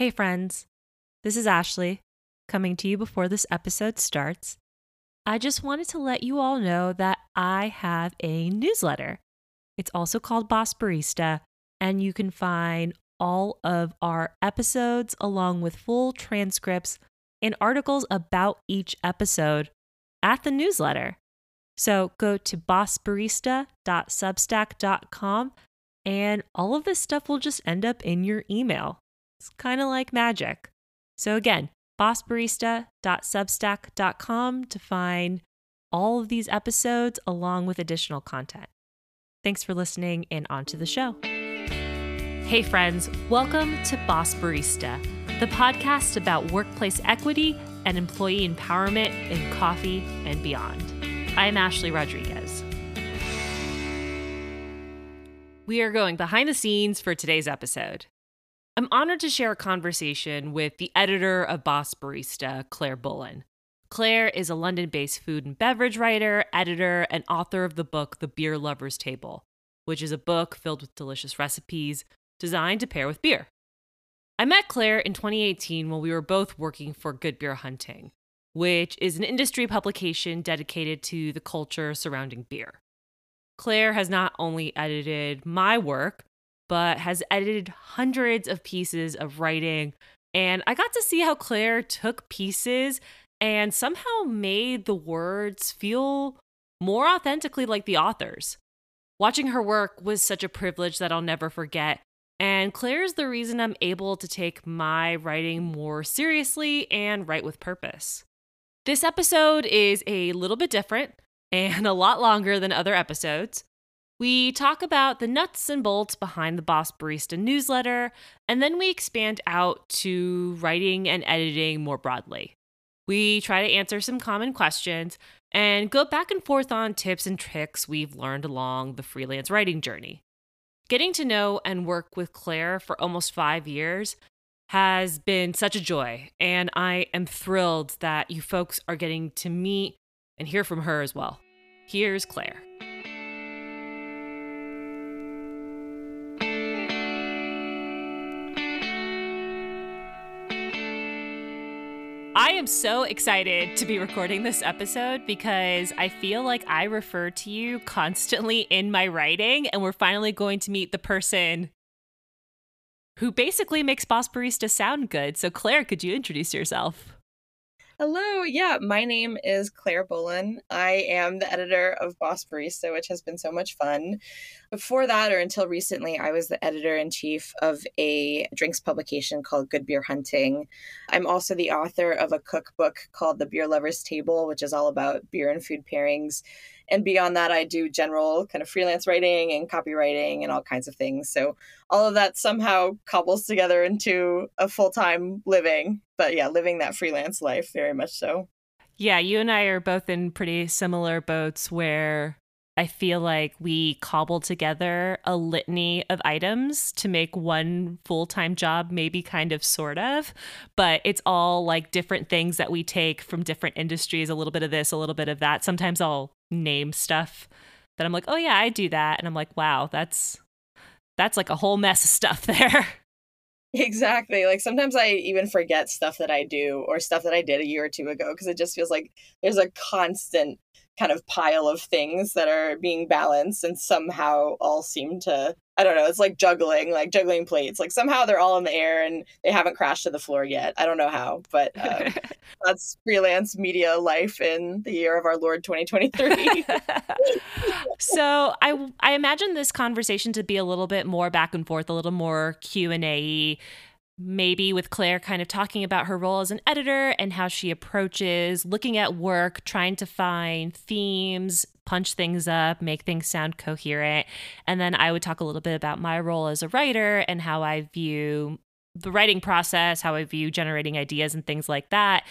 Hey friends, this is Ashley, coming to you before this episode starts. I just wanted to let you all know that I have a newsletter. It's also called Boss Barista, and you can find all of our episodes along with full transcripts and articles about each episode at the newsletter. So go to bossbarista.substack.com and all of this stuff will just end up in your email. It's kind of like magic. So again, bossbarista.substack.com to find all of these episodes along with additional content. Thanks for listening and on to the show. Hey friends, welcome to Boss Barista, the podcast about workplace equity and employee empowerment in coffee and beyond. I'm Ashley Rodriguez. We are going behind the scenes for today's episode. I'm honored to share a conversation with the editor of Boss Barista, Claire Bullen. Claire is a London-based food and beverage writer, editor, and author of the book The Beer Lover's Table, which is a book filled with delicious recipes designed to pair with beer. I met Claire in 2018 when we were both working for Good Beer Hunting, which is an industry publication dedicated to the culture surrounding beer. Claire has not only edited my work, but has edited hundreds of pieces of writing. And I got to see how Claire took pieces and somehow made the words feel more authentically like the authors. Watching her work was such a privilege that I'll never forget. And Claire is the reason I'm able to take my writing more seriously and write with purpose. This episode is a little bit different and a lot longer than other episodes. We talk about the nuts and bolts behind the Boss Barista newsletter, and then we expand out to writing and editing more broadly. We try to answer some common questions and go back and forth on tips and tricks we've learned along the freelance writing journey. Getting to know and work with Claire for almost 5 years has been such a joy, and I am thrilled that you folks are getting to meet and hear from her as well. Here's Claire. I am so excited to be recording this episode because I feel like I refer to you constantly in my writing, and we're finally going to meet the person who basically makes Boss Barista sound good. So Claire, could you introduce yourself? Hello. Yeah, my name is Claire Bullen. I am the editor of Boss Barista, which has been so much fun. Before that, or until recently, I was the editor-in-chief of a drinks publication called Good Beer Hunting. I'm also the author of a cookbook called The Beer Lover's Table, which is all about beer and food pairings. And beyond that, I do general kind of freelance writing and copywriting and all kinds of things. So all of that somehow cobbles together into a full-time living. But yeah, living that freelance life very much so. Yeah, you and I are both in pretty similar boats where I feel like we cobble together a litany of items to make one full-time job, maybe kind of, sort of, but it's all like different things that we take from different industries, a little bit of this, a little bit of that. Sometimes I'll name stuff that I'm like, oh yeah, I do that. And I'm like, wow, that's like a whole mess of stuff there. Exactly. Like sometimes I even forget stuff that I do or stuff that I did a year or two ago because it just feels like there's a constant kind of pile of things that are being balanced and somehow all seem to, I don't know, it's like juggling plates, like somehow they're all in the air and they haven't crashed to the floor yet. I don't know how, but that's freelance media life in the year of our Lord 2023. So I imagine this conversation to be a little bit more back and forth, a little more Q&A, maybe with Claire kind of talking about her role as an editor and how she approaches looking at work, trying to find themes, punch things up, make things sound coherent. And then I would talk a little bit about my role as a writer and how I view the writing process, how I view generating ideas and things like that.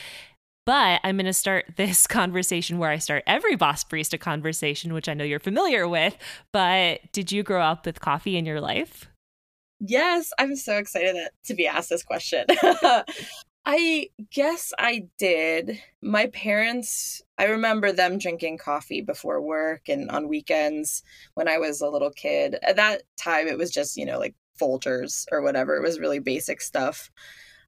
But I'm going to start this conversation where I start every Boss Barista conversation, which I know you're familiar with, but did you grow up with coffee in your life? Yes, I'm so excited to be asked this question. I guess I did. My parents, I remember them drinking coffee before work and on weekends when I was a little kid. At that time, it was just, like Folgers or whatever. It was really basic stuff.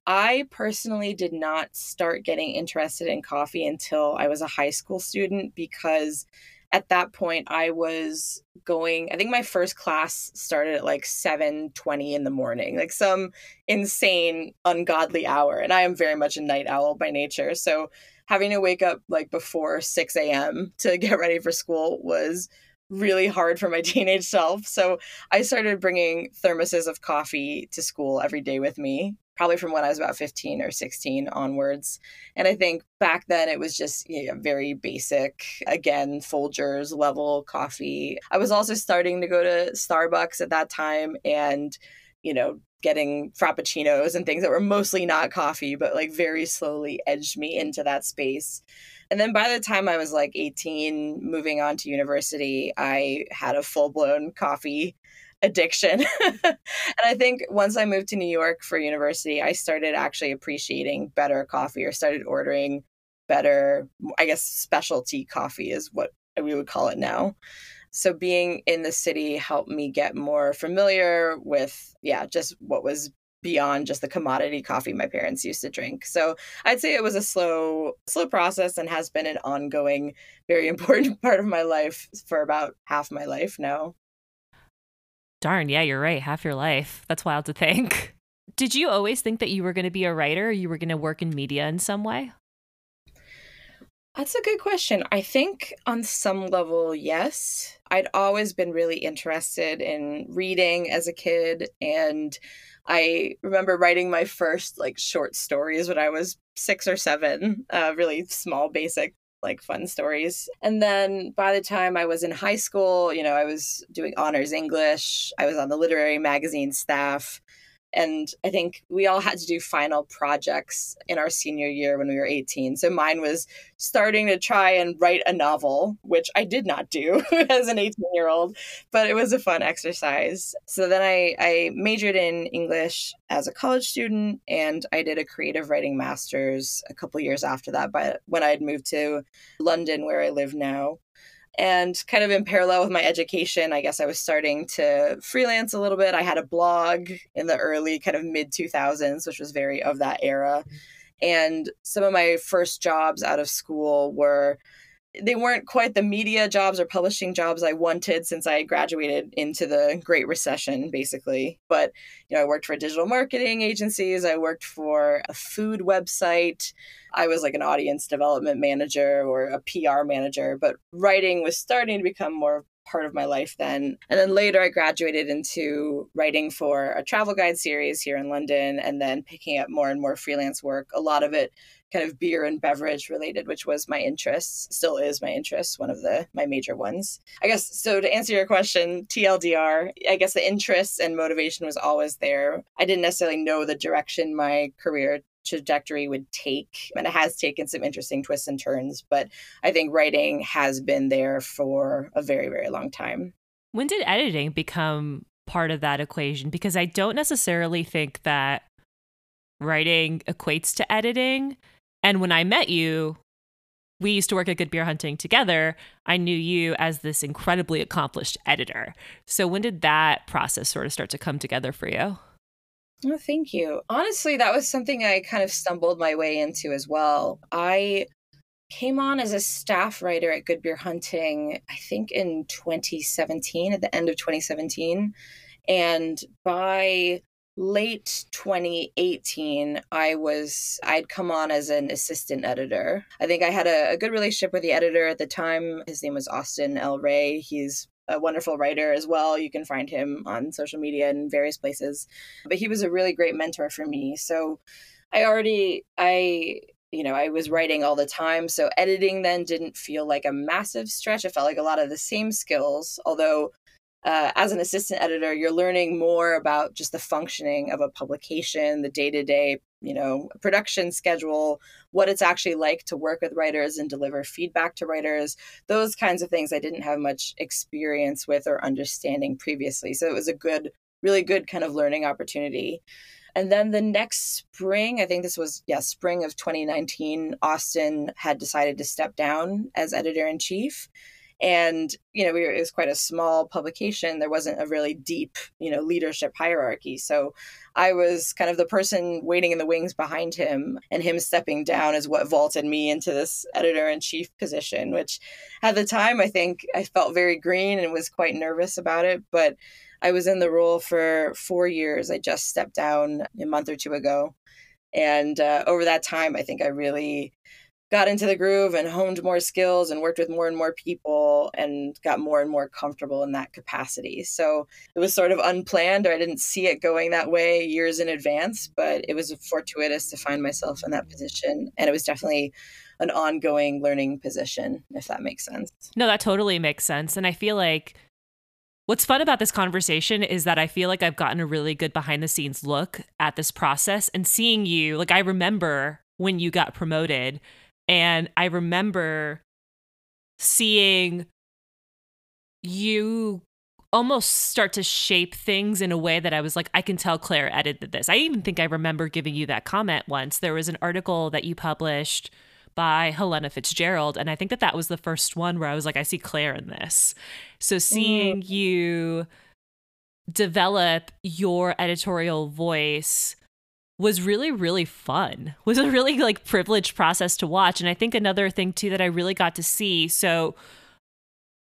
I personally did not start getting interested in coffee until I was a high school student, because at that point I was going, I think my first class started at like 7:20 in the morning, like some insane, ungodly hour. And I am very much a night owl by nature. So having to wake up like before 6 a.m. to get ready for school was really hard for my teenage self. So I started bringing thermoses of coffee to school every day with me, probably from when I was about 15 or 16 onwards. And I think back then it was just very basic, again, Folgers level coffee. I was also starting to go to Starbucks at that time and, getting frappuccinos and things that were mostly not coffee, but like very slowly edged me into that space. And then by the time I was like 18, moving on to university, I had a full-blown coffee addiction. And I think once I moved to New York for university, I started actually appreciating better coffee, or started ordering better, I guess, specialty coffee is what we would call it now. So being in the city helped me get more familiar with, just what was beyond just the commodity coffee my parents used to drink. So I'd say it was a slow process, and has been an ongoing, very important part of my life for about half my life now. Darn, yeah, you're right. Half your life. That's wild to think. Did you always think that you were going to be a writer, or you were going to work in media in some way? That's a good question. I think on some level, yes. I'd always been really interested in reading as a kid. And I remember writing my first short stories when I was 6 or 7, really small, basic, fun stories. And then by the time I was in high school, I was doing honors English. I was on the literary magazine staff. And I think we all had to do final projects in our senior year when we were 18. So mine was starting to try and write a novel, which I did not do as an 18-year-old, but it was a fun exercise. So then I majored in English as a college student, and I did a creative writing master's a couple years after that, when I had moved to London, where I live now. And kind of in parallel with my education, I guess I was starting to freelance a little bit. I had a blog in the early kind of mid-2000s, which was very of that era. And some of my first jobs out of school weren't quite the media jobs or publishing jobs I wanted, since I graduated into the Great Recession, basically. But, I worked for digital marketing agencies. I worked for a food website. I was like an audience development manager or a PR manager, but writing was starting to become more part of my life then. And then later I graduated into writing for a travel guide series here in London, and then picking up more and more freelance work, a lot of it kind of beer and beverage related, which was my interest, still is my interest, one of my major ones. I guess, so to answer your question, TLDR, I guess the interest and motivation was always there. I didn't necessarily know the direction my career trajectory would take, and it has taken some interesting twists and turns, but I think writing has been there for a very, very long time. When did editing become part of that equation? Because I don't necessarily think that writing equates to editing. And when I met you, we used to work at Good Beer Hunting together. I knew you as this incredibly accomplished editor. So when did that process sort of start to come together for you? Oh, thank you. Honestly, that was something I kind of stumbled my way into as well. I came on as a staff writer at Good Beer Hunting, I think in 2017, at the end of 2017. And by late 2018, I'd come on as an assistant editor. I think I had a good relationship with the editor at the time. His name was Austin L. Ray. He's a wonderful writer as well. You can find him on social media and various places. But he was a really great mentor for me. So I was writing all the time. So editing then didn't feel like a massive stretch. It felt like a lot of the same skills, although as an assistant editor, you're learning more about just the functioning of a publication, the day-to-day, production schedule, what it's actually like to work with writers and deliver feedback to writers, those kinds of things I didn't have much experience with or understanding previously. So it was a really good kind of learning opportunity. And then the next spring, I think this was, spring of 2019, Austin had decided to step down as editor-in-chief. And, it was quite a small publication. There wasn't a really deep, leadership hierarchy. So I was kind of the person waiting in the wings behind him, and him stepping down is what vaulted me into this editor-in-chief position, which at the time, I think I felt very green and was quite nervous about it. But I was in the role for 4 years. I just stepped down a month or two ago. And over that time, I think I really got into the groove and honed more skills and worked with more and more people and got more and more comfortable in that capacity. So it was sort of unplanned, or I didn't see it going that way years in advance, but it was fortuitous to find myself in that position. And it was definitely an ongoing learning position, if that makes sense. No, that totally makes sense. And I feel like what's fun about this conversation is that I feel like I've gotten a really good behind the scenes look at this process, and seeing you, like, I remember when you got promoted. And I remember seeing you almost start to shape things in a way that I was like, I can tell Claire edited this. I even think I remember giving you that comment once. There was an article that you published by Helena Fitzgerald, and I think that was the first one where I was like, I see Claire in this. So seeing you develop your editorial voice was really, really fun. Was a really privileged process to watch. And I think another thing too that I really got to see, so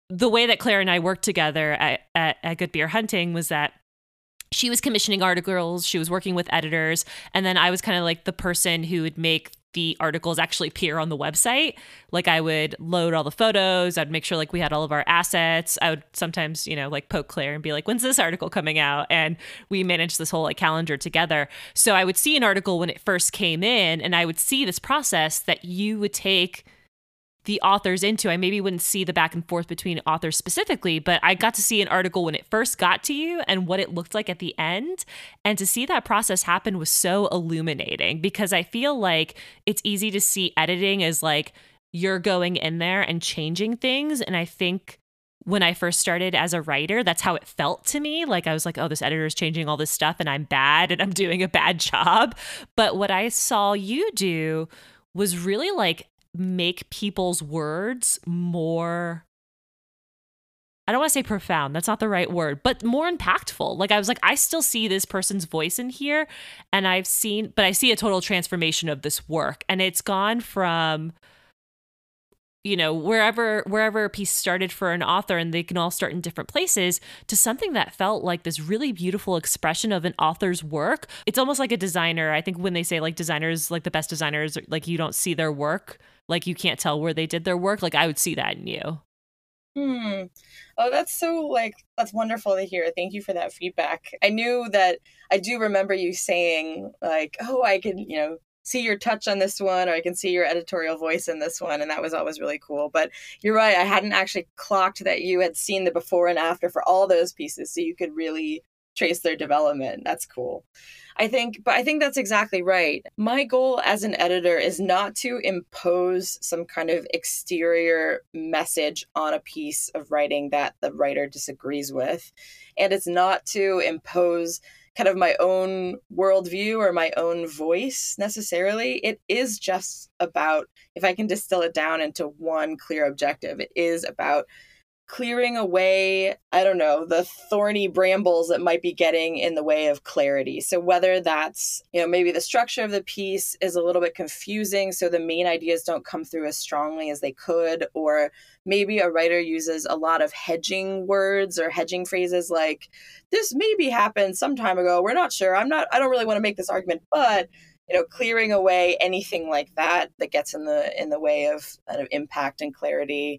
the way that Claire and I worked together at Good Beer Hunting was that she was commissioning articles, she was working with editors, and then I was kind of like the person who would make the articles actually appear on the website. Like, I would load all the photos, I'd make sure we had all of our assets. I would sometimes, poke Claire and be like, when's this article coming out? And we managed this whole calendar together. So I would see an article when it first came in, and I would see this process that you would take the authors into. I maybe wouldn't see the back and forth between authors specifically, but I got to see an article when it first got to you and what it looked like at the end. And to see that process happen was so illuminating, because I feel like it's easy to see editing as you're going in there and changing things. And I think when I first started as a writer, that's how it felt to me. I was like, oh, this editor is changing all this stuff and I'm bad and I'm doing a bad job. But what I saw you do was really make people's words more, I don't want to say profound, that's not the right word, but more impactful. I was like, I still see this person's voice in here, and I see a total transformation of this work. And it's gone from, wherever a piece started for an author, and they can all start in different places, to something that felt like this really beautiful expression of an author's work. It's almost like a designer. I think when they say designers, the best designers, you don't see their work, you can't tell where they did their work. I would see that in you. Oh, that's so that's wonderful to hear. Thank you for that feedback. I knew that. I do remember you saying oh, I could, see your touch on this one, or I can see your editorial voice in this one. And that was always really cool. But you're right, I hadn't actually clocked that you had seen the before and after for all those pieces, so you could really trace their development. That's cool. I think that's exactly right. My goal as an editor is not to impose some kind of exterior message on a piece of writing that the writer disagrees with. And it's not to impose kind of my own worldview or my own voice necessarily. It is just about, if I can distill it down into one clear objective, it is about clearing away, I don't know, the thorny brambles that might be getting in the way of clarity. So whether that's, maybe the structure of the piece is a little bit confusing, so the main ideas don't come through as strongly as they could, or maybe a writer uses a lot of hedging words or hedging phrases like, this maybe happened some time ago, we're not sure, I don't really want to make this argument, but clearing away anything like that gets in the way of kind of impact and clarity.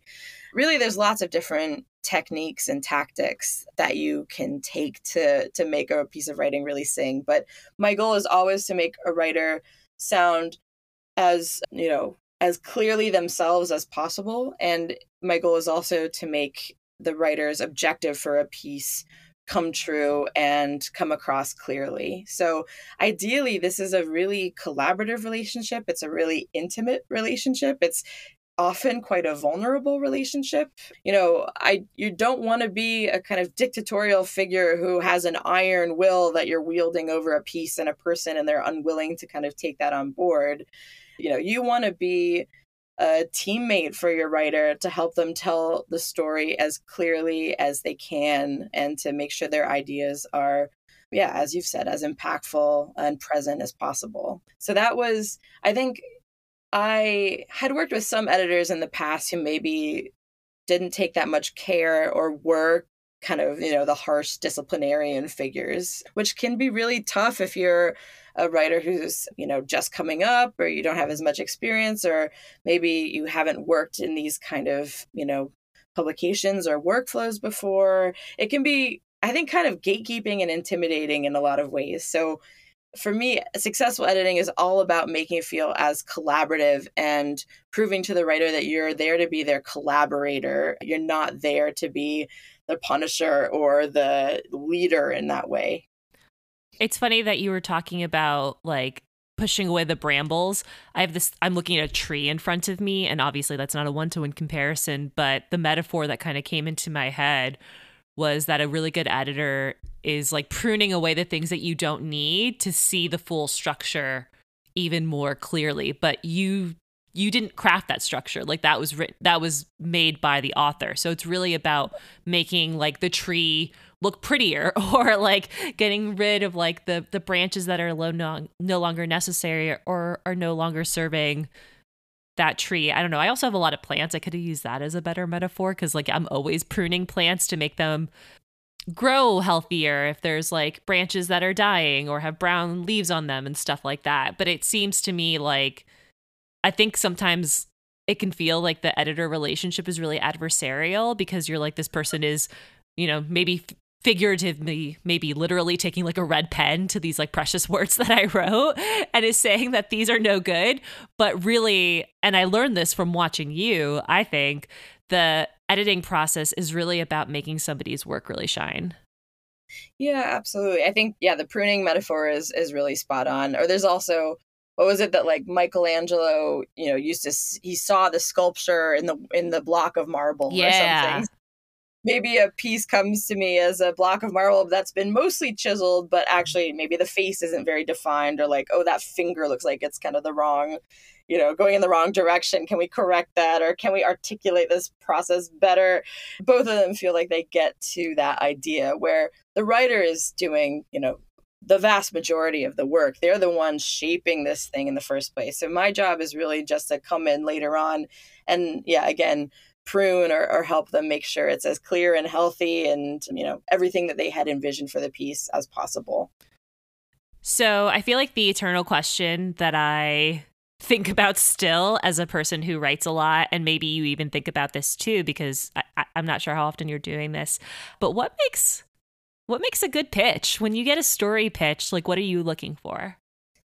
Really, there's lots of different techniques and tactics that you can take to make a piece of writing really sing. But my goal is always to make a writer sound as, as clearly themselves as possible. And my goal is also to make the writer's objective for a piece come true and come across clearly. So ideally, this is a really collaborative relationship. It's a really intimate relationship. It's often quite a vulnerable relationship. You don't want to be a kind of dictatorial figure who has an iron will that you're wielding over a piece and a person, and they're unwilling to kind of take that on board. You want to be a teammate for your writer to help them tell the story as clearly as they can and to make sure their ideas are, yeah, as you've said, as impactful and present as possible. So that was, I think I had worked with some editors in the past who maybe didn't take that much care or were kind of, you know, the harsh disciplinarian figures, which can be really tough if you're a writer who's, you know, just coming up, or you don't have as much experience, or maybe you haven't worked in these kind of, you know, publications or workflows before. It can be, I think, kind of gatekeeping and intimidating in a lot of ways. So for me, successful editing is all about making it feel as collaborative and proving to the writer that you're there to be their collaborator. You're not there to be the punisher or the leader in that way. It's funny that you were talking about like pushing away the brambles. I'm looking at a tree in front of me, and obviously that's not a one-to-one comparison, but the metaphor that kind of came into my head was that a really good editor is like pruning away the things that you don't need to see the full structure even more clearly. But you didn't craft that structure. Like that was written, that was made by the author. So it's really about making like the tree look prettier, or like getting rid of like the branches that are no longer necessary or are no longer serving that tree. I don't know. I also have a lot of plants. I could have used that as a better metaphor, because like I'm always pruning plants to make them grow healthier if there's like branches that are dying or have brown leaves on them and stuff like that. But it seems to me like, I think sometimes it can feel like the editor relationship is really adversarial, because you're like, this person is, you know, maybe figuratively, maybe literally taking like a red pen to these like precious words that I wrote and is saying that these are no good. But really, and I learned this from watching you, I think the editing process is really about making somebody's work really shine. Yeah, absolutely. I think, yeah, the pruning metaphor is really spot on. Or there's also, what was it that like Michelangelo, you know, used to, he saw the sculpture in the block of marble, yeah, or something. Maybe a piece comes to me as a block of marble that's been mostly chiseled, but actually maybe the face isn't very defined, or like, oh, that finger looks like it's kind of the wrong, you know, going in the wrong direction. Can we correct that? Or can we articulate this process better? Both of them feel like they get to that idea where the writer is doing, you know, the vast majority of the work. They're the ones shaping this thing in the first place. So my job is really just to come in later on and, yeah, again, prune or help them make sure it's as clear and healthy and, you know, everything that they had envisioned for the piece as possible. So I feel like the eternal question that I think about still as a person who writes a lot, and maybe you even think about this too, because I'm not sure how often you're doing this, but what makes a good pitch? When you get a story pitch, like, what are you looking for?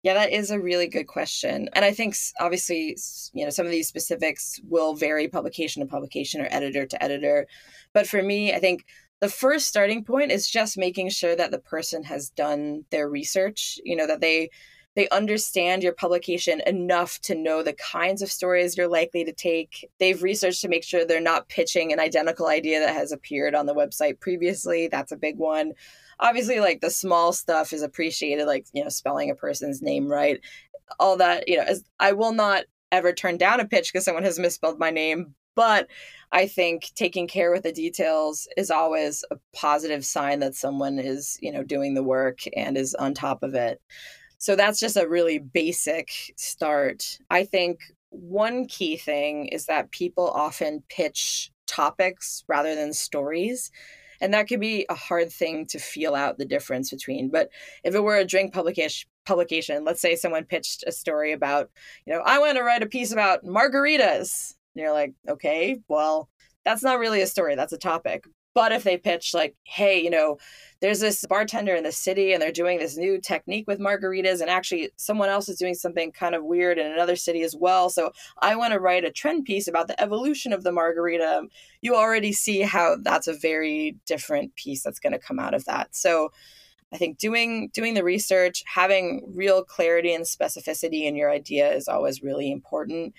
Yeah, that is a really good question. And I think obviously, you know, some of these specifics will vary publication to publication or editor to editor. But for me, I think the first starting point is just making sure that the person has done their research, you know, that they understand your publication enough to know the kinds of stories you're likely to take. They've researched to make sure they're not pitching an identical idea that has appeared on the website previously. That's a big one. Obviously, like the small stuff is appreciated, like, you know, spelling a person's name right, all that, you know, I will not ever turn down a pitch because someone has misspelled my name. But I think taking care with the details is always a positive sign that someone is, you know, doing the work and is on top of it. So that's just a really basic start. I think one key thing is that people often pitch topics rather than stories. And that could be a hard thing to feel out the difference between. But if it were a drink publication, let's say someone pitched a story about, you know, I want to write a piece about margaritas. And you're like, okay, well, that's not really a story. That's a topic. But if they pitch like, hey, you know, there's this bartender in the city and they're doing this new technique with margaritas, and actually someone else is doing something kind of weird in another city as well. So I want to write a trend piece about the evolution of the margarita. You already see how that's a very different piece that's going to come out of that. So I think doing the research, having real clarity and specificity in your idea is always really important.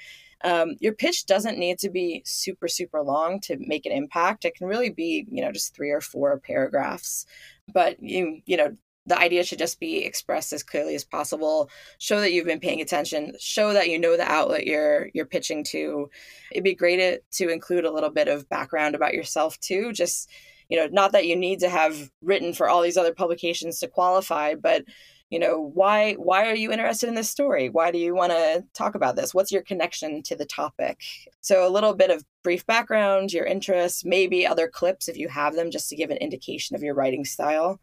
Your pitch doesn't need to be super, super long to make an impact. It can really be, you know, just 3 or 4 paragraphs. But, you know, the idea should just be expressed as clearly as possible. Show that you've been paying attention. Show that you know the outlet you're pitching to. It'd be great to include a little bit of background about yourself too. Just, not that you need to have written for all these other publications to qualify, but why are you interested in this story? Why do you want to talk about this? What's your connection to the topic? So a little bit of brief background, your interests, maybe other clips if you have them, just to give an indication of your writing style.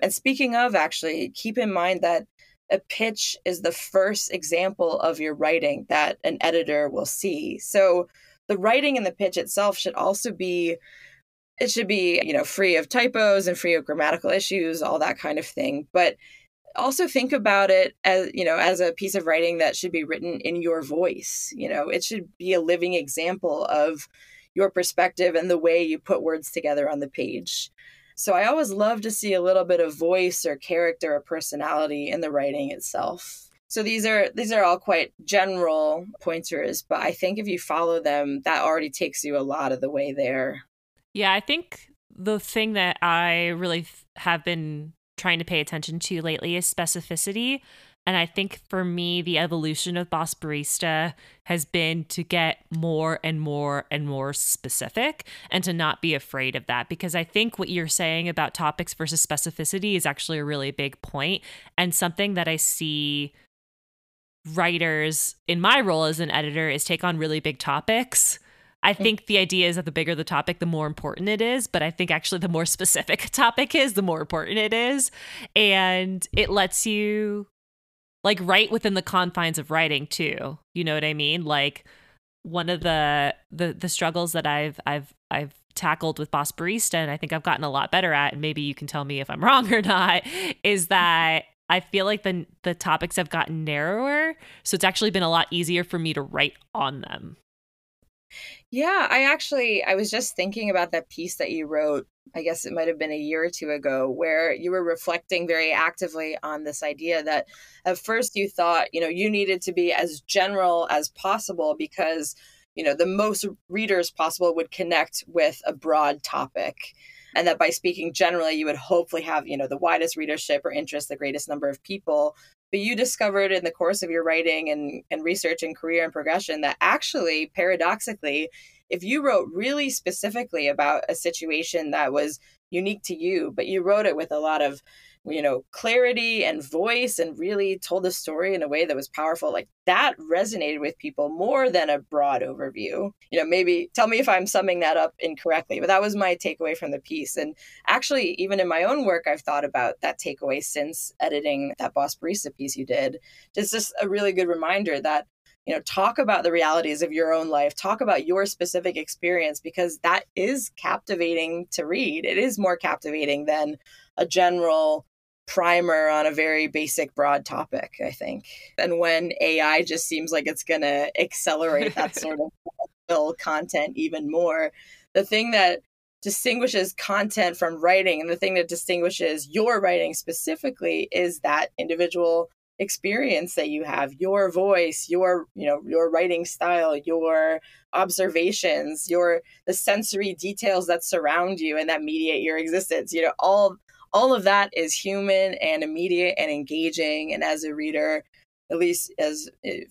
And speaking of, actually, keep in mind that a pitch is the first example of your writing that an editor will see. So the writing in the pitch itself should also be free of typos and free of grammatical issues, all that kind of thing. But also think about it as, as a piece of writing that should be written in your voice. It should be a living example of your perspective and the way you put words together on the page. So I always love to see a little bit of voice or character or personality in the writing itself. So these are all quite general pointers, but I think if you follow them, that already takes you a lot of the way there. Yeah, I think the thing that I really have been trying to pay attention to lately is specificity. And I think for me, the evolution of Boss Barista has been to get more and more and more specific and to not be afraid of that. Because I think what you're saying about topics versus specificity is actually a really big point, and something that I see writers in my role as an editor is take on really big topics. I think the idea is that the bigger the topic, the more important it is. But I think actually the more specific a topic is, the more important it is. And it lets you write within the confines of writing too. You know what I mean? One of the struggles that I've tackled with Boss Barista, and I think I've gotten a lot better at, and maybe you can tell me if I'm wrong or not, is that I feel like the topics have gotten narrower. So it's actually been a lot easier for me to write on them. Yeah, I was just thinking about that piece that you wrote, I guess it might have been a year or two ago, where you were reflecting very actively on this idea that at first you thought, you needed to be as general as possible because, the most readers possible would connect with a broad topic. And that by speaking generally, you would hopefully have, the widest readership or interest, the greatest number of people. But you discovered in the course of your writing and research and career and progression that actually, paradoxically, if you wrote really specifically about a situation that was unique to you, but you wrote it with a lot of, clarity and voice and really told the story in a way that was powerful, that resonated with people more than a broad overview. Maybe tell me if I'm summing that up incorrectly, but that was my takeaway from the piece. And actually, even in my own work, I've thought about that takeaway since editing that Boss Barista piece you did. It's just a really good reminder that talk about the realities of your own life, talk about your specific experience, because that is captivating to read. It is more captivating than a general primer on a very basic, broad topic, I think. And when AI just seems like it's going to accelerate that sort of content even more, the thing that distinguishes content from writing and the thing that distinguishes your writing specifically is that individual experience that you have, your voice, your writing style, your observations, the sensory details that surround you and that mediate your existence. All of that is human and immediate and engaging. And as a reader, at least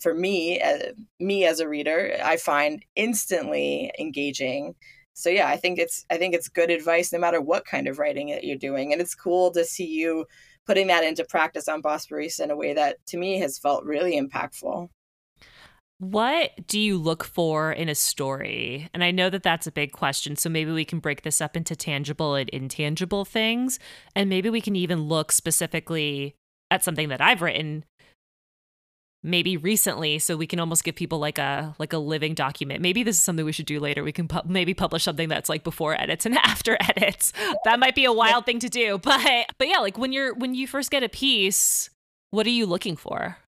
for me as a reader, I find instantly engaging. So yeah, I think it's good advice no matter what kind of writing that you're doing. And it's cool to see you putting that into practice on Boss Barista in a way that, to me, has felt really impactful. What do you look for in a story? And I know that that's a big question, so maybe we can break this up into tangible and intangible things. And maybe we can even look specifically at something that I've written maybe recently, so we can almost give people like a living document. Maybe this is something we should do later. We can maybe publish something that's before edits and after edits. That might be a wild thing to do, but yeah, when you first get a piece, what are you looking for?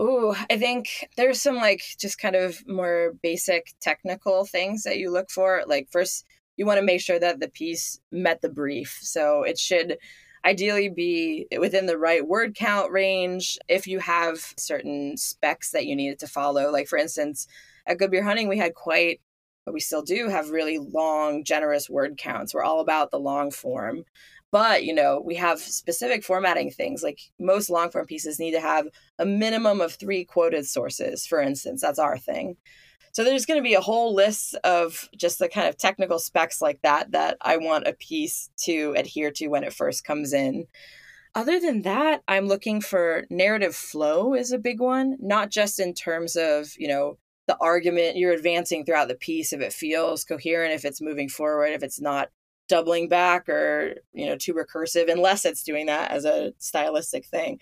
Oh, I think there's some just kind of more basic technical things that you look for. First, you want to make sure that the piece met the brief, so it should ideally be within the right word count range. If you have certain specs that you needed to follow, for instance, at Good Beer Hunting, we still do have really long, generous word counts. We're all about the long form. But, you know, we have specific formatting things, like most long form pieces need to have a minimum of 3 quoted sources, for instance. That's our thing. So there's going to be a whole list of just the kind of technical specs like that that I want a piece to adhere to when it first comes in. Other than that, I'm looking for narrative flow is a big one, not just in terms of, you know, the argument you're advancing throughout the piece, if it feels coherent, if it's moving forward, if it's not doubling back or, you know, too recursive, unless it's doing that as a stylistic thing.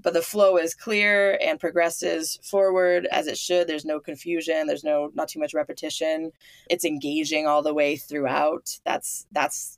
But the flow is clear and progresses forward as it should. There's no confusion. There's not too much repetition. It's engaging all the way throughout. That's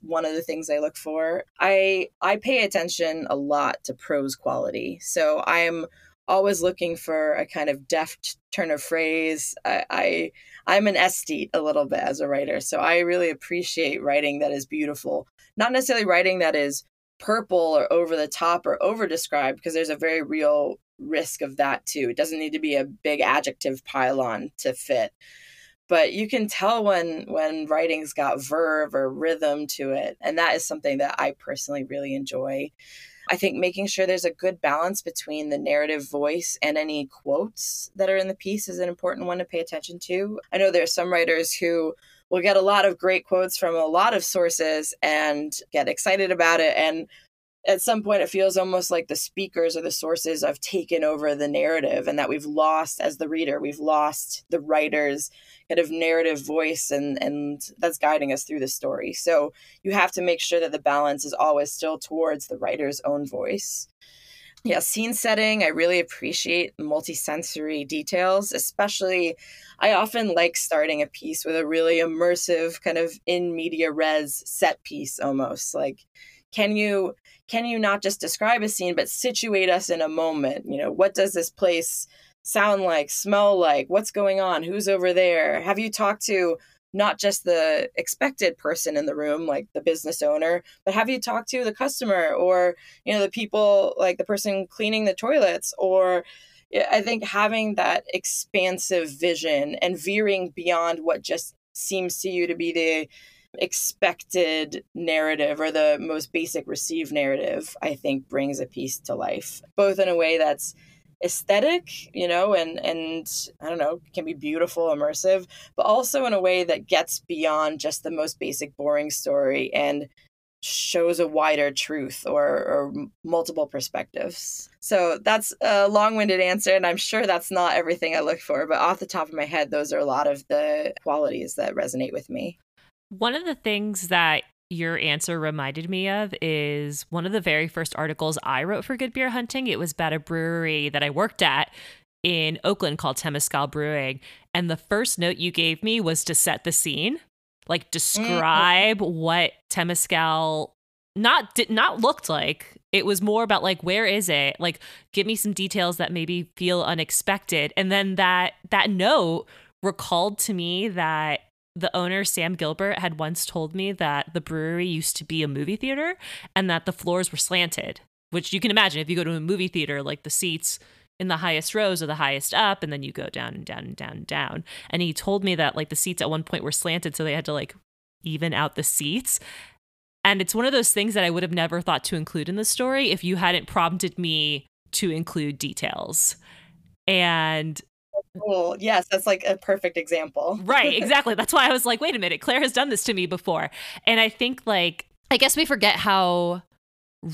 one of the things I look for. I pay attention a lot to prose quality. So I'm always looking for a kind of deft turn of phrase. I'm an aesthete a little bit as a writer, so I really appreciate writing that is beautiful. Not necessarily writing that is purple or over the top or over described, because there's a very real risk of that too. It doesn't need to be a big adjective pylon to fit. But you can tell when writing's got verve or rhythm to it. And that is something that I personally really enjoy. I think making sure there's a good balance between the narrative voice and any quotes that are in the piece is an important one to pay attention to. I know there are some writers who will get a lot of great quotes from a lot of sources and get excited about it. And at some point, it feels almost like the speakers or the sources have taken over the narrative, and that we've lost, as the reader, we've lost the writer's kind of narrative voice and that's guiding us through the story. So you have to make sure that the balance is always still towards the writer's own voice. Yeah, scene setting, I really appreciate multi-sensory details, especially I often like starting a piece with a really immersive kind of in media res set piece almost. Like, can you not just describe a scene, but situate us in a moment? You know, what does this place sound like, smell like? What's going on? Who's over there? Have you talked to not just the expected person in the room, like the business owner, but have you talked to the customer or, you know, the people, like the person cleaning the toilets? Or I think having that expansive vision and veering beyond what just seems to you to be the expected narrative or the most basic received narrative, I think brings a piece to life, both in a way that's aesthetic, you know, and I don't know, can be beautiful, immersive, but also in a way that gets beyond just the most basic, boring story and shows a wider truth or multiple perspectives. So that's a long-winded answer, and I'm sure that's not everything I look for, but off the top of my head, those are a lot of the qualities that resonate with me. One of the things that your answer reminded me of is one of the very first articles I wrote for Good Beer Hunting. It was about a brewery that I worked at in Oakland called Temescal Brewing. And the first note you gave me was to set the scene, like describe what Temescal not looked like. It was more about like, where is it? Like, give me some details that maybe feel unexpected. And then that note recalled to me that the owner, Sam Gilbert, had once told me that the brewery used to be a movie theater and that the floors were slanted, which you can imagine if you go to a movie theater, like the seats in the highest rows are the highest up, and then you go down and down and down and down. And he told me that like the seats at one point were slanted, so they had to like even out the seats. And it's one of those things that I would have never thought to include in the story if you hadn't prompted me to include details. And cool. Yes, that's like a perfect example. Right, exactly. That's why I was like, wait a minute, Claire has done this to me before. And I think like, I guess we forget how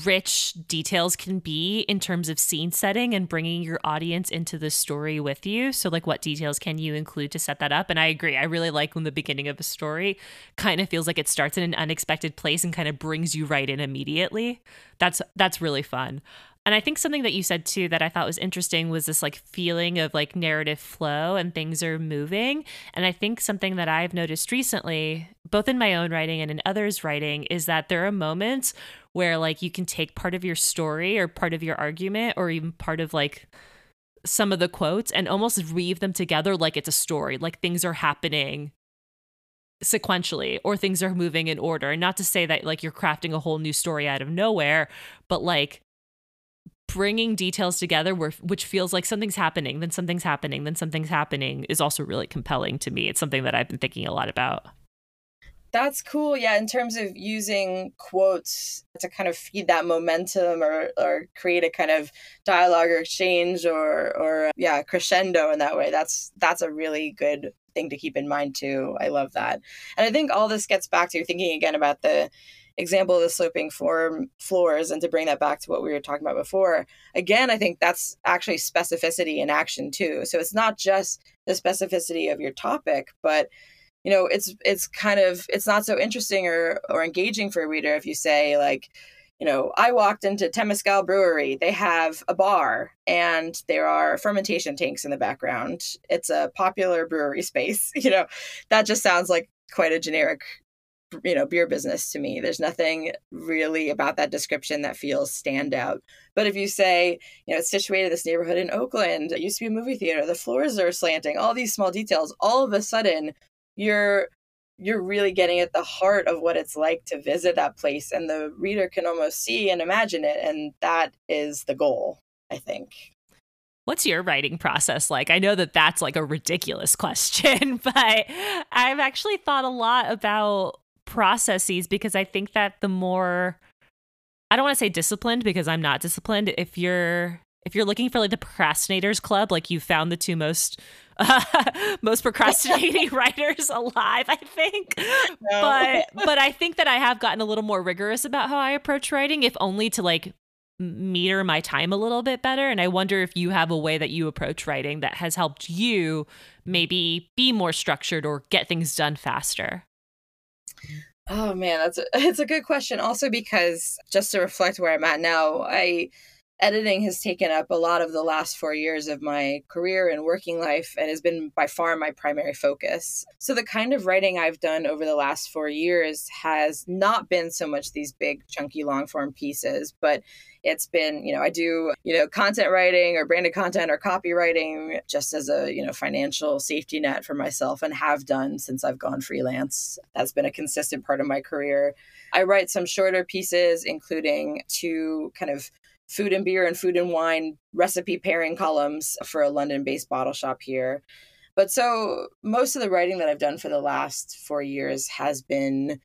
rich details can be in terms of scene setting and bringing your audience into the story with you. So like, what details can you include to set that up? And I agree. I really like when the beginning of a story kind of feels like it starts in an unexpected place and kind of brings you right in immediately. That's really fun. And I think something that you said, too, that I thought was interesting was this like feeling of like narrative flow and things are moving. And I think something that I've noticed recently, both in my own writing and in others' writing, is that there are moments where like you can take part of your story or part of your argument or even part of like some of the quotes and almost weave them together like it's a story, like things are happening sequentially or things are moving in order. And not to say that like you're crafting a whole new story out of nowhere, but like bringing details together which feels like something's happening, then something's happening, then something's happening is also really compelling to me. It's something that I've been thinking a lot about. That's cool. Yeah, in terms of using quotes to kind of feed that momentum or create a kind of dialogue or exchange or yeah, crescendo in that way. That's a really good thing to keep in mind too. I love that. And I think all this gets back to thinking again about the example of the sloping form floors, and to bring that back to what we were talking about before. Again, I think that's actually specificity in action too. So it's not just the specificity of your topic, but you know, it's kind of, it's not so interesting or engaging for a reader if you say like, you know, I walked into Temescal Brewery. They have a bar and there are fermentation tanks in the background. It's a popular brewery space. You know, that just sounds like quite a generic, you know, beer business to me. There's nothing really about that description that feels standout. But if you say, you know, it's situated in this neighborhood in Oakland, it used to be a movie theater, the floors are slanting, all these small details, all of a sudden you're really getting at the heart of what it's like to visit that place, and the reader can almost see and imagine it. And that is the goal, I think. What's your writing process like? I know that that's like a ridiculous question, but I've actually thought a lot about processes, because I think that the more, I don't want to say disciplined, because I'm not disciplined. If you're looking for like the procrastinators club, like you found the two most procrastinating writers alive, I think. No. But I think that I have gotten a little more rigorous about how I approach writing, if only to like meter my time a little bit better. And I wonder if you have a way that you approach writing that has helped you maybe be more structured or get things done faster. Oh man, it's a good question. Also, because just to reflect where I'm at now, Editing has taken up a lot of the last 4 years of my career and working life, and has been by far my primary focus. So the kind of writing I've done over the last 4 years has not been so much these big, chunky, long-form pieces, but it's been, you know, I do, you know, content writing or branded content or copywriting just as a, you know, financial safety net for myself, and have done since I've gone freelance. That's been a consistent part of my career. I write some shorter pieces, including two kind of food and beer and food and wine recipe pairing columns for a London-based bottle shop here. But so most of the writing that I've done for the last 4 years has been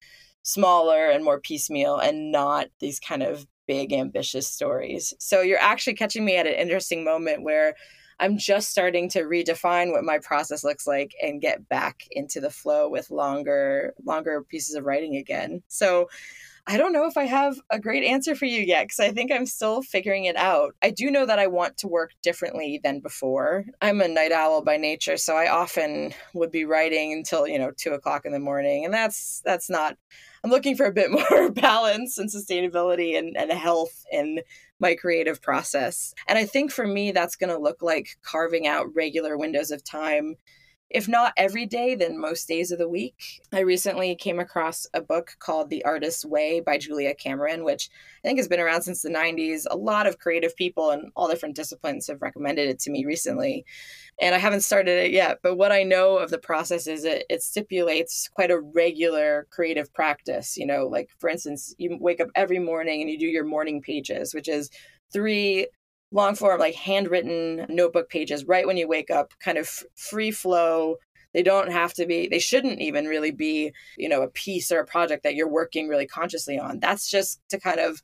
smaller and more piecemeal, and not these kind of big, ambitious stories. So you're actually catching me at an interesting moment where I'm just starting to redefine what my process looks like and get back into the flow with longer pieces of writing again. So I don't know if I have a great answer for you yet, because I think I'm still figuring it out. I do know that I want to work differently than before. I'm a night owl by nature, so I often would be writing until, you know, 2 o'clock in the morning. And that's not, I'm looking for a bit more balance and sustainability and health in my creative process. And I think for me, that's going to look like carving out regular windows of time. If not every day, then most days of the week. I recently came across a book called The Artist's Way by Julia Cameron, which I think has been around since the 90s. A lot of creative people in all different disciplines have recommended it to me recently, and I haven't started it yet. But what I know of the process is it stipulates quite a regular creative practice. You know, like for instance, you wake up every morning and you do your morning pages, which is 3 long form, like handwritten notebook pages right when you wake up, kind of free flow. They don't have to be, they shouldn't even really be, you know, a piece or a project that you're working really consciously on. That's just to kind of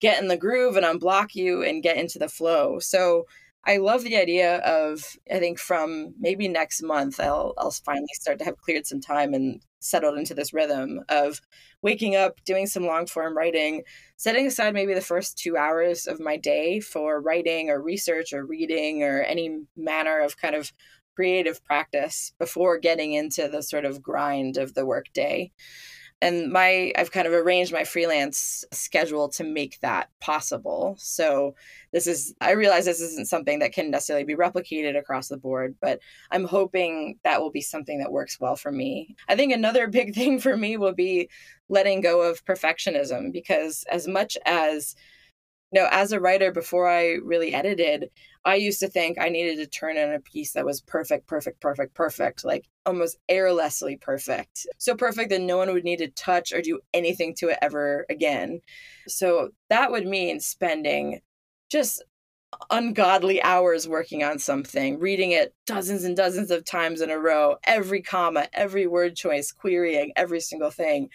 get in the groove and unblock you and get into the flow. So I love the idea of, I think from maybe next month, I'll finally start to have cleared some time and settled into this rhythm of waking up, doing some long form writing, setting aside maybe the first 2 hours of my day for writing or research or reading or any manner of kind of creative practice before getting into the sort of grind of the workday. And I've kind of arranged my freelance schedule to make that possible. So I realize this isn't something that can necessarily be replicated across the board, but I'm hoping that will be something that works well for me. I think another big thing for me will be letting go of perfectionism, because as much as, you know, as a writer, before I really edited, I used to think I needed to turn in a piece that was perfect, like almost airlessly perfect. So perfect that no one would need to touch or do anything to it ever again. So that would mean spending just ungodly hours working on something, reading it dozens and dozens of times in a row, every comma, every word choice, querying every single thing.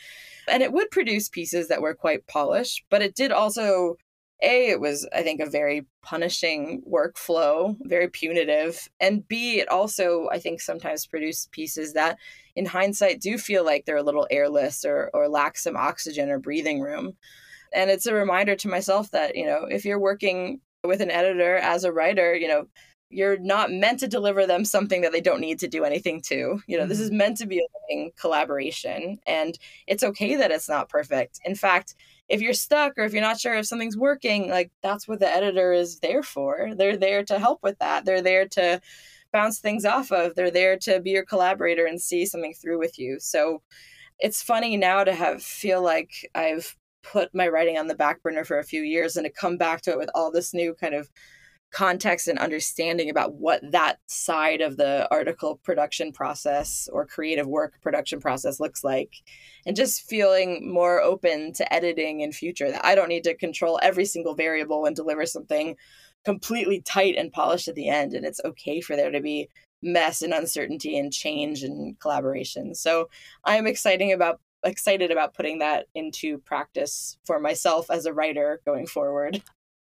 And it would produce pieces that were quite polished, but it did also, A, it was, I think, a very punishing workflow, very punitive. And B, it also, I think, sometimes produced pieces that in hindsight do feel like they're a little airless or lack some oxygen or breathing room. And it's a reminder to myself that, you know, if you're working with an editor as a writer, you know, you're not meant to deliver them something that they don't need to do anything to. You know, this is meant to be a living collaboration, and it's okay that it's not perfect. In fact, if you're stuck or if you're not sure if something's working, like, that's what the editor is there for. They're there to help with that. They're there to bounce things off of. They're there to be your collaborator and see something through with you. So it's funny now to feel like I've put my writing on the back burner for a few years and to come back to it with all this new kind of context and understanding about what that side of the article production process or creative work production process looks like, and just feeling more open to editing in future, that I don't need to control every single variable and deliver something completely tight and polished at the end. And it's okay for there to be mess and uncertainty and change and collaboration. So I'm excited about putting that into practice for myself as a writer going forward.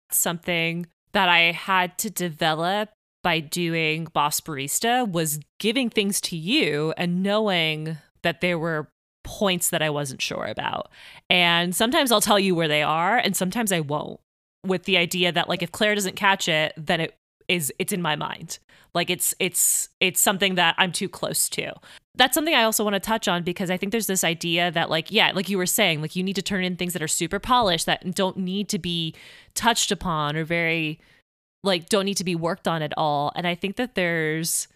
Something that I had to develop by doing Boss Barista was giving things to you and knowing that there were points that I wasn't sure about. And sometimes I'll tell you where they are and sometimes I won't, with the idea that, like, if Claire doesn't catch it, then it's in my mind. Like, it's something that I'm too close to. That's something I also want to touch on, because I think there's this idea that, like, yeah, like you were saying, like, you need to turn in things that are super polished, that don't need to be touched upon or very, like, don't need to be worked on at all. And I think that there's,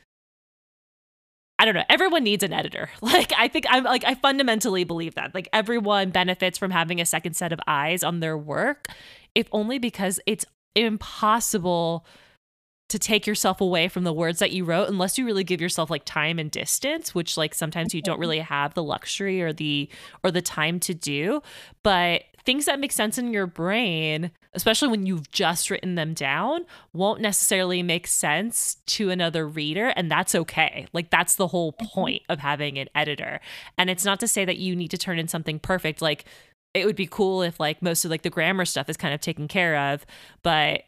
I don't know, everyone needs an editor. Like, I think I fundamentally believe that, like, everyone benefits from having a second set of eyes on their work, if only because it's impossible to take yourself away from the words that you wrote unless you really give yourself, like, time and distance, which, like, sometimes you don't really have the luxury or the time to do. But things that make sense in your brain, especially when you've just written them down, won't necessarily make sense to another reader, and that's okay. Like, that's the whole point of having an editor. And it's not to say that you need to turn in something perfect. Like, it would be cool if, like, most of, like, the grammar stuff is kind of taken care of, but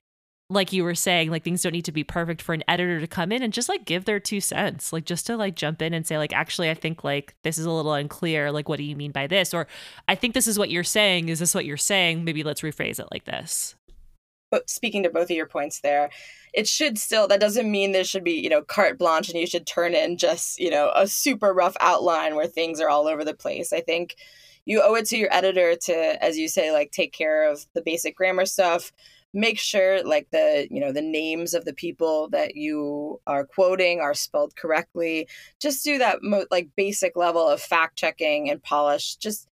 like you were saying, like, things don't need to be perfect for an editor to come in and just, like, give their 2 cents, like, just to, like, jump in and say, like, actually, I think, like, this is a little unclear. Like, what do you mean by this? Or, I think this is what you're saying. Is this what you're saying? Maybe let's rephrase it like this. But speaking to both of your points there, it should still, that doesn't mean there should be, you know, carte blanche and you should turn in just, you know, a super rough outline where things are all over the place. I think you owe it to your editor to, as you say, like, take care of the basic grammar stuff. Make sure, like, the, you know, the names of the people that you are quoting are spelled correctly. Just do that like basic level of fact checking and polish. Just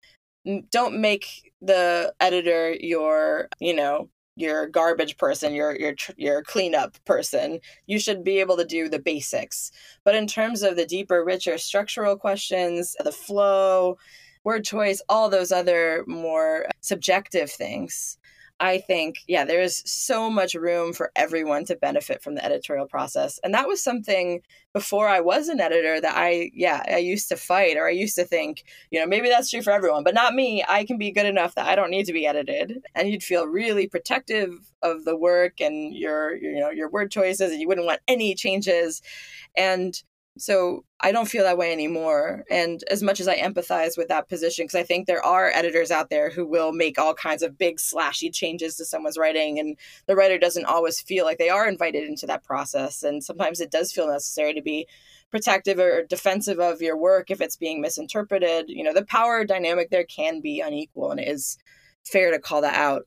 don't make the editor your, you know, your garbage person, your cleanup person. You should be able to do the basics. But in terms of the deeper, richer structural questions, the flow, word choice, all those other more subjective things, I think, yeah, there is so much room for everyone to benefit from the editorial process. And that was something before I was an editor that I used to fight, or I used to think, you know, maybe that's true for everyone, but not me. I can be good enough that I don't need to be edited. And you'd feel really protective of the work and your word choices, and you wouldn't want any changes. And so I don't feel that way anymore. And as much as I empathize with that position, because I think there are editors out there who will make all kinds of big slashy changes to someone's writing, and the writer doesn't always feel like they are invited into that process. And sometimes it does feel necessary to be protective or defensive of your work if it's being misinterpreted. You know, the power dynamic there can be unequal, and it is fair to call that out.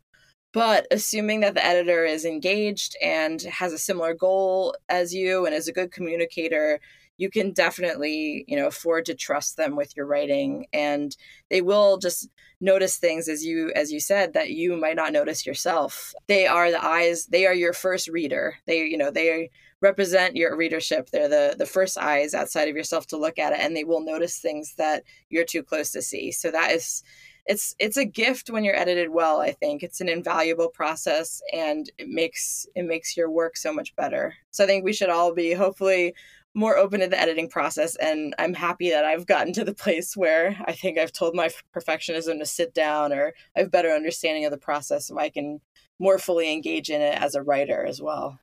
But assuming that the editor is engaged and has a similar goal as you and is a good communicator, you can definitely, you know, afford to trust them with your writing, and they will just notice things, as you said, that you might not notice yourself. They are the eyes. They are your first reader. They, you know, they represent your readership. They're the first eyes outside of yourself to look at it, and they will notice things that you're too close to see. So that is it's a gift when you're edited well. I think it's an invaluable process, and it makes your work so much better. So I think we should all be hopefully more open to the editing process. And I'm happy that I've gotten to the place where I think I've told my perfectionism to sit down, or I have better understanding of the process so I can more fully engage in it as a writer as well.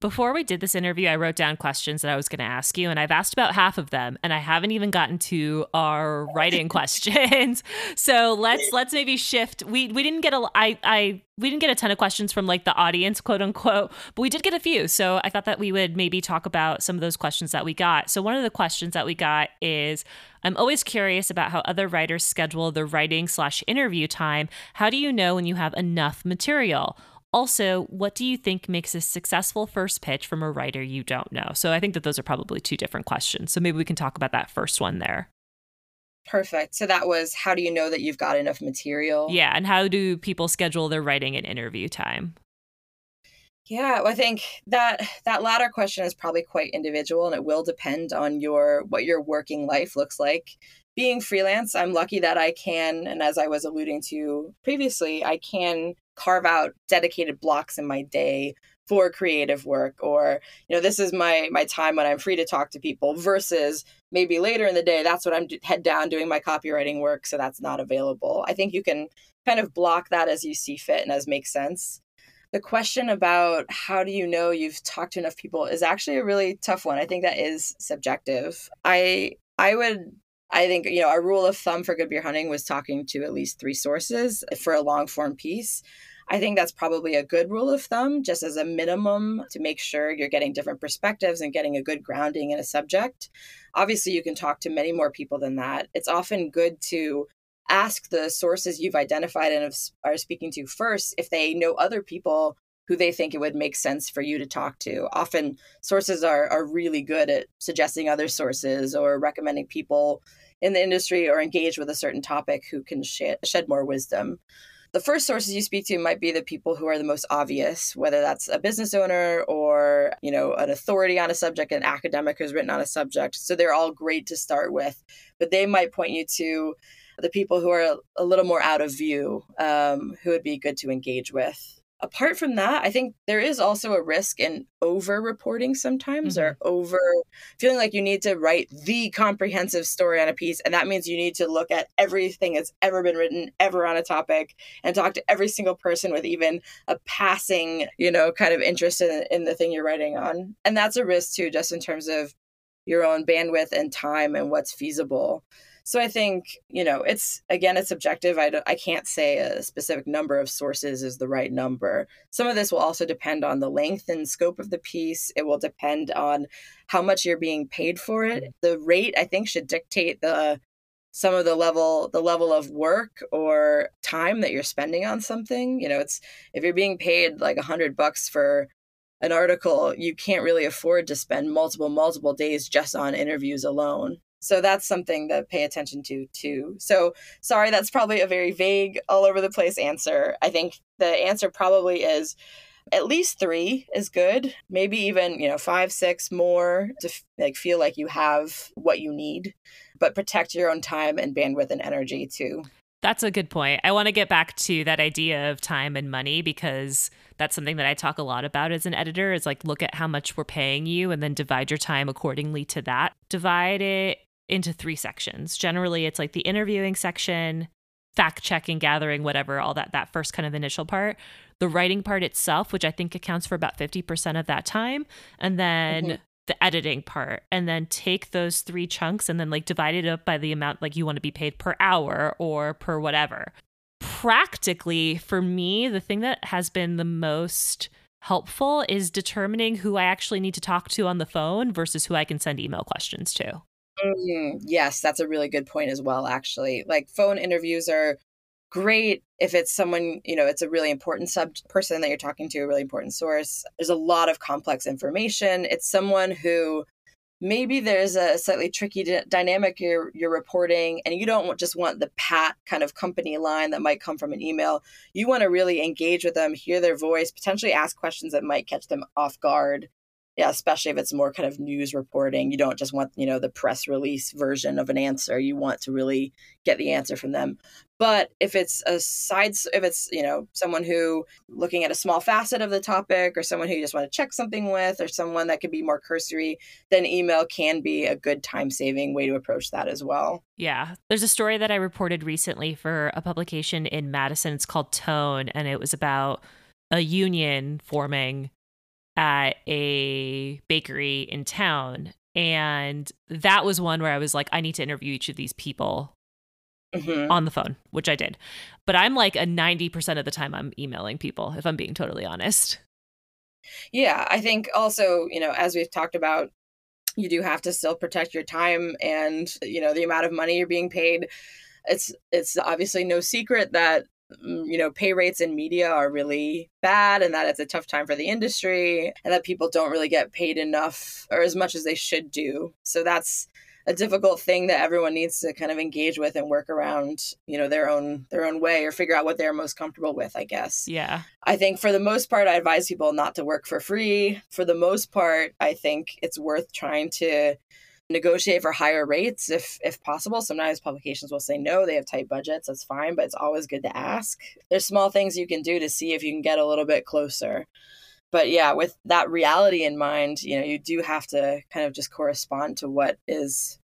Before we did this interview, I wrote down questions that I was going to ask you, and I've asked about half of them, and I haven't even gotten to our writing questions. So let's maybe shift. We didn't get a ton of questions from like the audience, quote unquote, but we did get a few. So I thought that we would maybe talk about some of those questions that we got. So one of the questions that we got is, I'm always curious about how other writers schedule their writing/interview time. How do you know when you have enough material? Also, what do you think makes a successful first pitch from a writer you don't know? So I think that those are probably two different questions. So maybe we can talk about that first one there. Perfect. So that was, how do you know that you've got enough material? Yeah. And how do people schedule their writing and interview time? Yeah, well, I think that latter question is probably quite individual, and it will depend on what your working life looks like. Being freelance, I'm lucky that I can, and as I was alluding to previously, I can carve out dedicated blocks in my day for creative work, or, you know, this is my time when I'm free to talk to people, versus maybe later in the day, that's what I'm head down doing my copywriting work. So that's not available. I think you can kind of block that as you see fit and as makes sense. The question about how do you know you've talked to enough people is actually a really tough one. I think that is subjective. I think, you know, our rule of thumb for Good Beer Hunting was talking to at least 3 sources for a long form piece. I think that's probably a good rule of thumb, just as a minimum, to make sure you're getting different perspectives and getting a good grounding in a subject. Obviously, you can talk to many more people than that. It's often good to ask the sources you've identified and are speaking to first if they know other people who they think it would make sense for you to talk to. Often sources are really good at suggesting other sources or recommending people in the industry or engaged with a certain topic who can shed more wisdom. The first sources you speak to might be the people who are the most obvious, whether that's a business owner or, you know, an authority on a subject, an academic who's written on a subject. So they're all great to start with, but they might point you to the people who are a little more out of view, who would be good to engage with. Apart from that, I think there is also a risk in over-reporting sometimes, mm-hmm. or over feeling like you need to write the comprehensive story on a piece. And that means you need to look at everything that's ever been written ever on a topic and talk to every single person with even a passing, you know, kind of interest in the thing you're writing on. And that's a risk too, just in terms of your own bandwidth and time and what's feasible. So I think, you know, it's subjective. I can't say a specific number of sources is the right number. Some of this will also depend on the length and scope of the piece. It will depend on how much you're being paid for it. The rate, I think, should dictate the level of work or time that you're spending on something. You know, it's, if you're being paid like $100 for an article, you can't really afford to spend multiple days just on interviews alone. So that's something to pay attention to, too. So sorry, that's probably a very vague, all over the place answer. I think the answer probably is at least 3 is good. Maybe even, you know, 5, 6 more to feel like you have what you need, but protect your own time and bandwidth and energy, too. That's a good point. I want to get back to that idea of time and money, because that's something that I talk a lot about as an editor, is like, look at how much we're paying you and then divide your time accordingly to that. Divide it into 3 sections. Generally, it's like the interviewing section, fact checking, gathering, whatever, all that first kind of initial part, the writing part itself, which I think accounts for about 50% of that time, and then mm-hmm. the editing part. And then take those 3 chunks and then like divide it up by the amount like you want to be paid per hour or per whatever. Practically, for me, the thing that has been the most helpful is determining who I actually need to talk to on the phone versus who I can send email questions to. Mm-hmm. Yes, that's a really good point as well, actually. Like, phone interviews are great if it's someone, you know, it's a really important person that you're talking to, a really important source. There's a lot of complex information. It's someone who maybe there's a slightly tricky dynamic you're reporting, and you don't just want the pat kind of company line that might come from an email. You want to really engage with them, hear their voice, potentially ask questions that might catch them off guard. Yeah, especially if it's more kind of news reporting. You don't just want, the press release version of an answer. You want to really get the answer from them. But if it's someone who looking at a small facet of the topic, or someone who you just want to check something with, or someone that could be more cursory, then email can be a good time-saving way to approach that as well. Yeah. There's a story that I reported recently for a publication in Madison. It's called Tone, and it was about a union forming at a bakery in town. And that was one where I was like, I need to interview each of these people on the phone, which I did. But I'm like 90% of the time I'm emailing people, if I'm being totally honest. Yeah, I think also, as we've talked about, you do have to still protect your time and, the amount of money you're being paid. It's obviously no secret that pay rates in media are really bad, and that it's a tough time for the industry, and that people don't really get paid enough or as much as they should do. So that's a difficult thing that everyone needs to kind of engage with and work around, their own way, or figure out what they're most comfortable with, I guess. Yeah. I think for the most part, I advise people not to work for free. For the most part, I think it's worth trying to negotiate for higher rates if possible. Sometimes publications will say no, they have tight budgets, that's fine, but it's always good to ask. There's small things you can do to see if you can get a little bit closer. But yeah, with that reality in mind, you do have to kind of just correspond to what is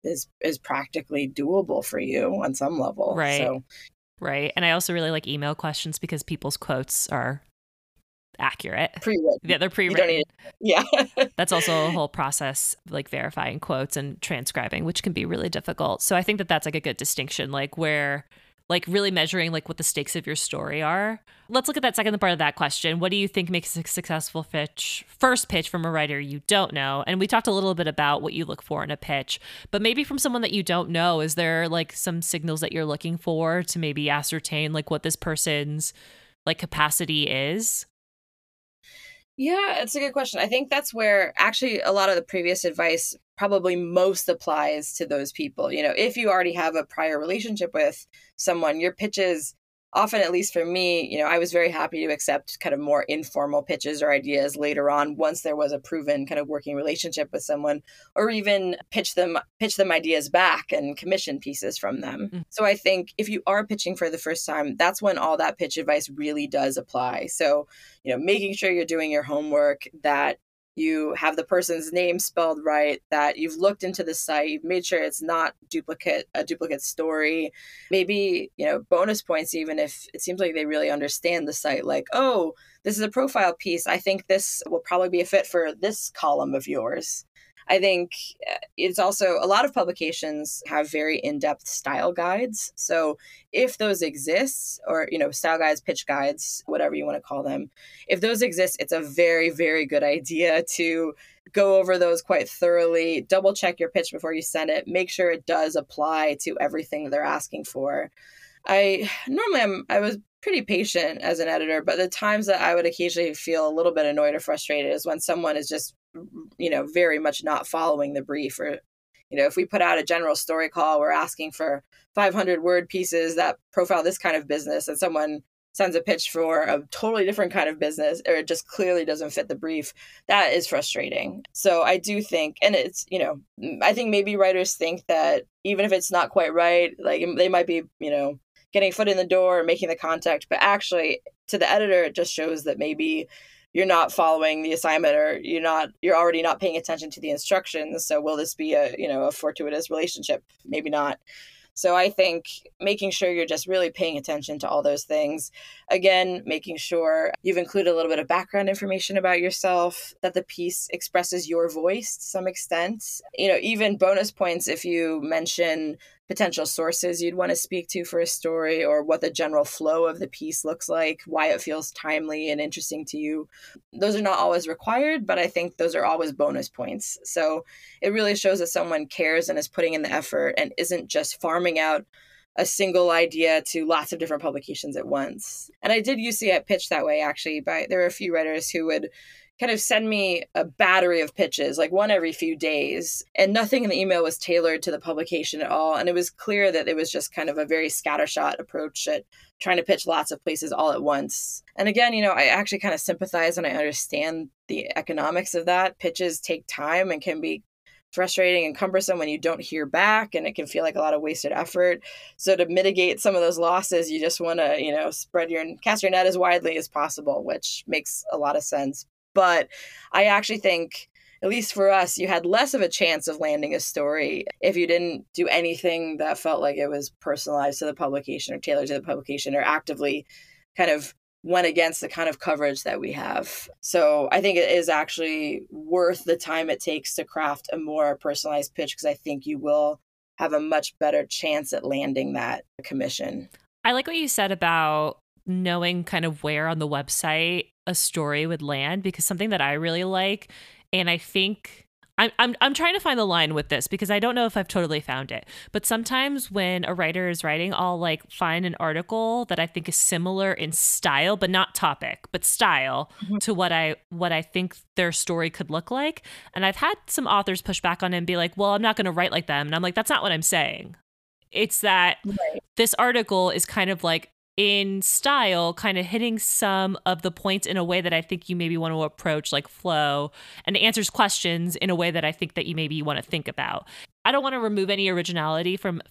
practically doable for you on some level. Right. So. Right. And I also really like email questions because people's quotes are accurate. Pre-written. Yeah, they're pre-written. Yeah. That's also a whole process, like verifying quotes and transcribing, which can be really difficult. So I think that's like a good distinction, like where, like really measuring like what the stakes of your story are. Let's look at that second part of that question. What do you think makes a successful first pitch from a writer you don't know? And we talked a little bit about what you look for in a pitch, but maybe from someone that you don't know, is there like some signals that you're looking for to maybe ascertain like what this person's like capacity is? Yeah, it's a good question. I think that's where actually a lot of the previous advice probably most applies to those people. If you already have a prior relationship with someone, your pitches often, at least for me, I was very happy to accept kind of more informal pitches or ideas later on once there was a proven kind of working relationship with someone, or even pitch them ideas back and commission pieces from them. Mm-hmm. So I think if you are pitching for the first time, that's when all that pitch advice really does apply. So, making sure you're doing your homework, that you have the person's name spelled right, that you've looked into the site, you've made sure it's not a duplicate story. Maybe, bonus points, even if it seems like they really understand the site, like, oh, this is a profile piece. I think this will probably be a fit for this column of yours. I think it's also, a lot of publications have very in-depth style guides. So if those exist, or, style guides, pitch guides, whatever you want to call them, if those exist, it's a very, very good idea to go over those quite thoroughly, double check your pitch before you send it, make sure it does apply to everything they're asking for. I was pretty patient as an editor, but the times that I would occasionally feel a little bit annoyed or frustrated is when someone is just very much not following the brief, or if we put out a general story call, we're asking for 500 word pieces that profile this kind of business, and someone sends a pitch for a totally different kind of business, or it just clearly doesn't fit the brief. That is frustrating. So I do think, and it's, I think maybe writers think that even if it's not quite right, like they might be, getting foot in the door and making the contact, but actually to the editor, it just shows that maybe you're not following the assignment, or you're already not paying attention to the instructions. So will this be a fortuitous relationship? Maybe not. So I think making sure you're just really paying attention to all those things. Again, making sure you've included a little bit of background information about yourself, that the piece expresses your voice to some extent. Even bonus points if you mention potential sources you'd want to speak to for a story, or what the general flow of the piece looks like, why it feels timely and interesting to you. Those are not always required, but I think those are always bonus points. So it really shows that someone cares and is putting in the effort and isn't just farming out a single idea to lots of different publications at once. And I did used to get pitched that way, actually, there were a few writers who would kind of send me a battery of pitches, like one every few days. And nothing in the email was tailored to the publication at all. And it was clear that it was just kind of a very scattershot approach at trying to pitch lots of places all at once. And again, you know, I actually kind of sympathize and I understand the economics of that. Pitches take time and can be frustrating and cumbersome when you don't hear back, and it can feel like a lot of wasted effort. So to mitigate some of those losses, you just want to, you know, cast your net as widely as possible, which makes a lot of sense. But I actually think, at least for us, you had less of a chance of landing a story if you didn't do anything that felt like it was personalized to the publication or tailored to the publication or actively kind of went against the kind of coverage that we have. So I think it is actually worth the time it takes to craft a more personalized pitch, because I think you will have a much better chance at landing that commission. I like what you said about knowing kind of where on the website a story would land, because something that I really like, and I think I'm trying to find the line with this because I don't know if I've totally found it. But sometimes when a writer is writing, I'll like find an article that I think is similar in style, but not topic, but style to what I think their story could look like. And I've had some authors push back on it and be like, well, I'm not going to write like them. And I'm like, that's not what I'm saying. It's that this article is kind of like in style, kind of hitting some of the points in a way that I think you maybe want to approach like flow, and answers questions in a way that I think that you maybe want to think about. I don't want to remove any originality from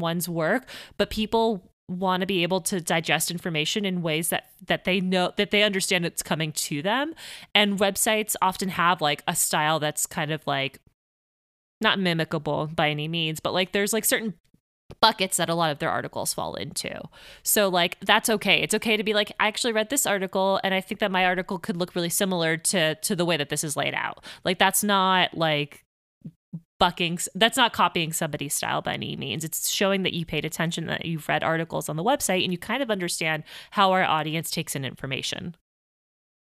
one's work, but people want to be able to digest information in ways that they know, that they understand it's coming to them. And websites often have like a style that's kind of like not mimicable by any means, but like there's like certain buckets that a lot of their articles fall into. So like, that's okay. It's okay to be like, I actually read this article and I think that my article could look really similar to the way that this is laid out. Like, that's not like bucking, that's not copying somebody's style by any means. It's showing that you paid attention, that you've read articles on the website and you kind of understand how our audience takes in information.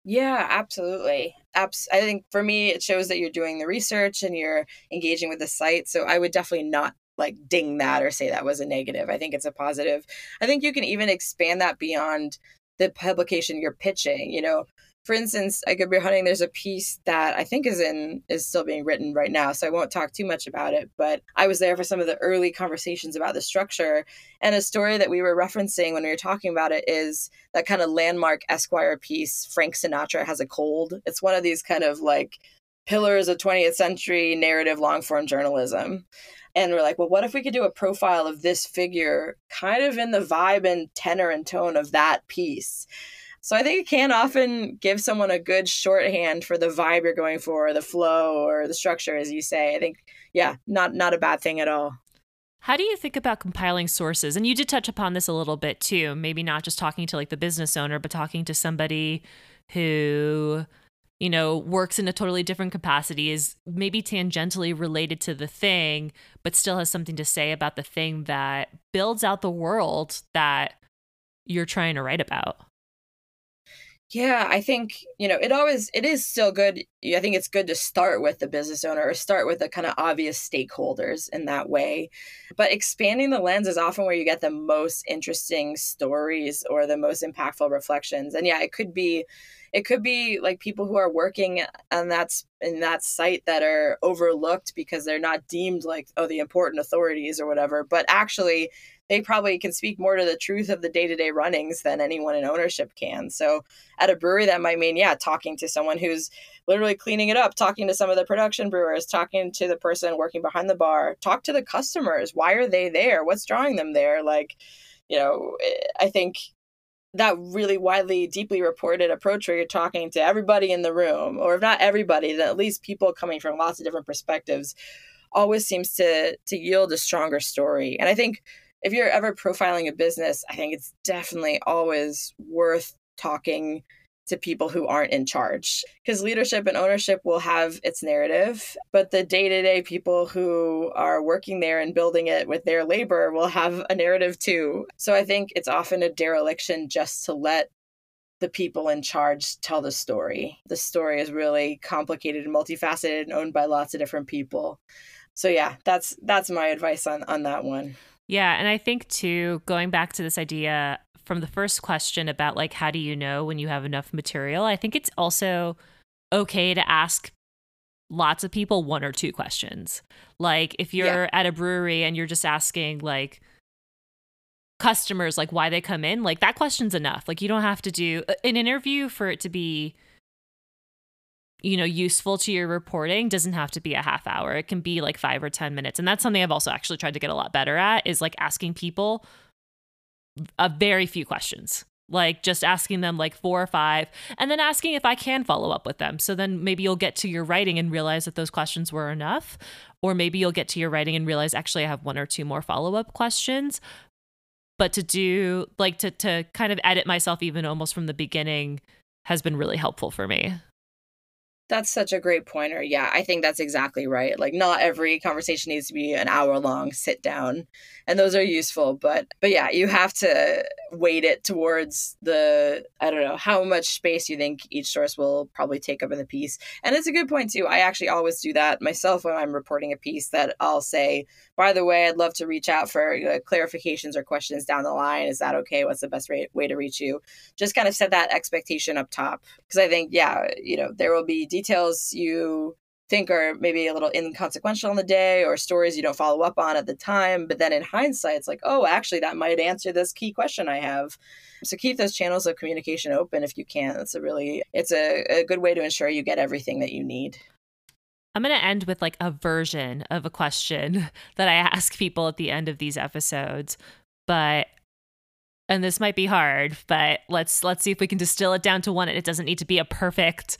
Yeah, absolutely. I think for me, it shows that you're doing the research and you're engaging with the site. So I would definitely not like ding that or say that was a negative. I think it's a positive. I think you can even expand that beyond the publication you're pitching. You know, for instance, I Could Be Hunting, there's a piece that I think is still being written right now, so I won't talk too much about it, but I was there for some of the early conversations about the structure, and a story that we were referencing when we were talking about it is that kind of landmark Esquire piece, Frank Sinatra Has a Cold. It's one of these kind of like pillars of 20th century narrative long form journalism. And we're like, well, what if we could do a profile of this figure kind of in the vibe and tenor and tone of that piece? So I think it can often give someone a good shorthand for the vibe you're going for, or the flow, or the structure, as you say. I think, yeah, not a bad thing at all. How do you think about compiling sources? And you did touch upon this a little bit too, maybe not just talking to like the business owner, but talking to somebody who, you know, works in a totally different capacity, is maybe tangentially related to the thing, but still has something to say about the thing that builds out the world that you're trying to write about. Yeah, I think, you know, it is still good. I think it's good to start with the business owner or start with the kind of obvious stakeholders in that way. But expanding the lens is often where you get the most interesting stories or the most impactful reflections. And yeah, it could be like people who are working on in that site that are overlooked because they're not deemed like, oh, the important authorities or whatever. But actually, they probably can speak more to the truth of the day-to-day runnings than anyone in ownership can. So at a brewery, that might mean, yeah, talking to someone who's literally cleaning it up, talking to some of the production brewers, talking to the person working behind the bar, talk to the customers. Why are they there? What's drawing them there? Like, you know, I think that really widely, deeply reported approach where you're talking to everybody in the room, or if not everybody, then at least people coming from lots of different perspectives, always seems to yield a stronger story. And I think if you're ever profiling a business, I think it's definitely always worth talking to people who aren't in charge, because leadership and ownership will have its narrative, but the day-to-day people who are working there and building it with their labor will have a narrative too. So I think it's often a dereliction just to let the people in charge tell the story. The story is really complicated and multifaceted and owned by lots of different people. So yeah, that's my advice on that one. Yeah, and I think too, going back to this idea from the first question about like, how do you know when you have enough material? I think it's also okay to ask lots of people one or two questions. Like if you're at a brewery and you're just asking like customers, like why they come in, like that question's enough. Like you don't have to do an interview for it to be, you know, useful to your reporting. Doesn't have to be a half hour. It can be like 5 or 10 minutes. And that's something I've also actually tried to get a lot better at, is like asking people a very few questions. Like just asking them like 4 or 5, and then asking if I can follow up with them. So then maybe you'll get to your writing and realize that those questions were enough, or maybe you'll get to your writing and realize actually I have 1 or 2 more follow-up questions. But to do like to kind of edit myself even almost from the beginning has been really helpful for me. That's such a great pointer. Yeah, I think that's exactly right. Like not every conversation needs to be an hour long sit down, and those are useful. But yeah, you have to weight it towards the, I don't know, how much space you think each source will probably take up in the piece. And it's a good point too. I actually always do that myself when I'm reporting a piece, that I'll say, by the way, I'd love to reach out for clarifications or questions down the line. Is that okay? What's the best way to reach you? Just kind of set that expectation up top. Because I think, yeah, you know, there will be details you think are maybe a little inconsequential on the day, or stories you don't follow up on at the time. But then in hindsight, it's like, oh, actually, that might answer this key question I have. So keep those channels of communication open if you can. That's a really, it's a good way to ensure you get everything that you need. I'm going to end with like a version of a question that I ask people at the end of these episodes, but, and this might be hard, but let's see if we can distill it down to one. It doesn't need to be a perfect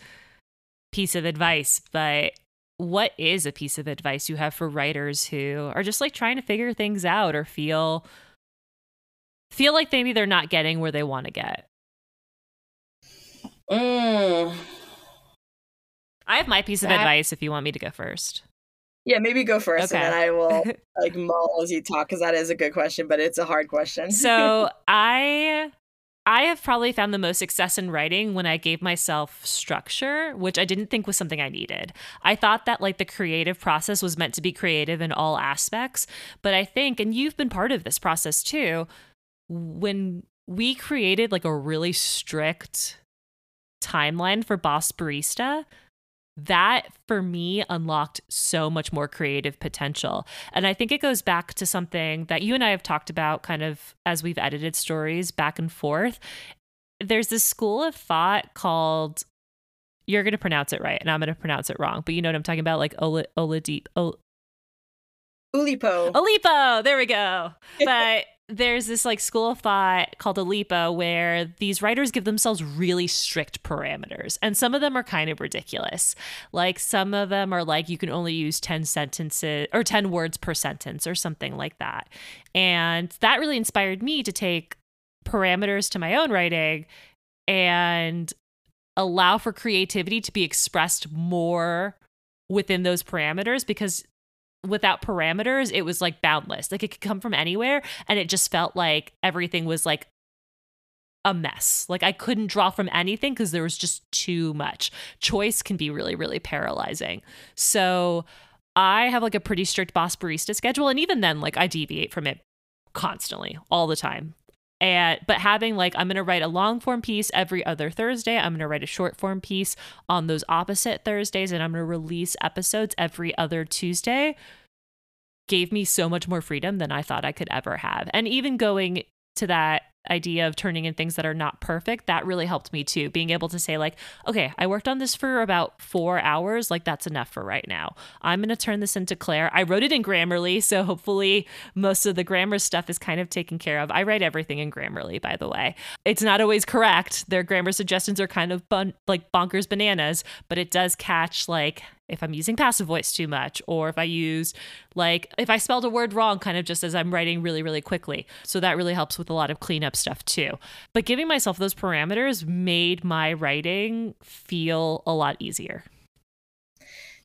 piece of advice, but what is a piece of advice you have for writers who are just like trying to figure things out, or feel like maybe they're not getting where they want to get? I have my piece of advice if you want me to go first. Yeah, maybe go first, okay. And then I will like mull as you talk, because that is a good question, but it's a hard question. So I have probably found the most success in writing when I gave myself structure, which I didn't think was something I needed. I thought that like the creative process was meant to be creative in all aspects, but I think, and you've been part of this process too, when we created like a really strict timeline for Boss Barista, that for me unlocked so much more creative potential. And I think it goes back to something that you and I have talked about kind of as we've edited stories back and forth. There's this school of thought called, you're going to pronounce it right and I'm going to pronounce it wrong, but you know what I'm talking about, like Oulipo. Oulipo, there we go. But there's this like school of thought called Oulipo where these writers give themselves really strict parameters. And some of them are kind of ridiculous. Like some of them are like, you can only use 10 sentences or 10 words per sentence or something like that. And that really inspired me to take parameters to my own writing and allow for creativity to be expressed more within those parameters, because without parameters, it was like boundless. Like it could come from anywhere. And it just felt like everything was like a mess. Like I couldn't draw from anything because there was just too much. Choice can be really, really paralyzing. So I have like a pretty strict Boss Barista schedule. And even then, like I deviate from it constantly, all the time. But having like, I'm going to write a long form piece every other Thursday. I'm going to write a short form piece on those opposite Thursdays. And I'm going to release episodes every other Tuesday gave me so much more freedom than I thought I could ever have. And even going to that idea of turning in things that are not perfect, that really helped me too. Being able to say like, okay, I worked on this for about 4 hours. Like that's enough for right now. I'm going to turn this into Claire. I wrote it in Grammarly, so hopefully most of the grammar stuff is kind of taken care of. I write everything in Grammarly, by the way. It's not always correct. Their grammar suggestions are kind of like bonkers bananas, but it does catch like if I'm using passive voice too much, or if I use like, if I spelled a word wrong, kind of just as I'm writing really, really quickly. So that really helps with a lot of cleanup stuff too. But giving myself those parameters made my writing feel a lot easier.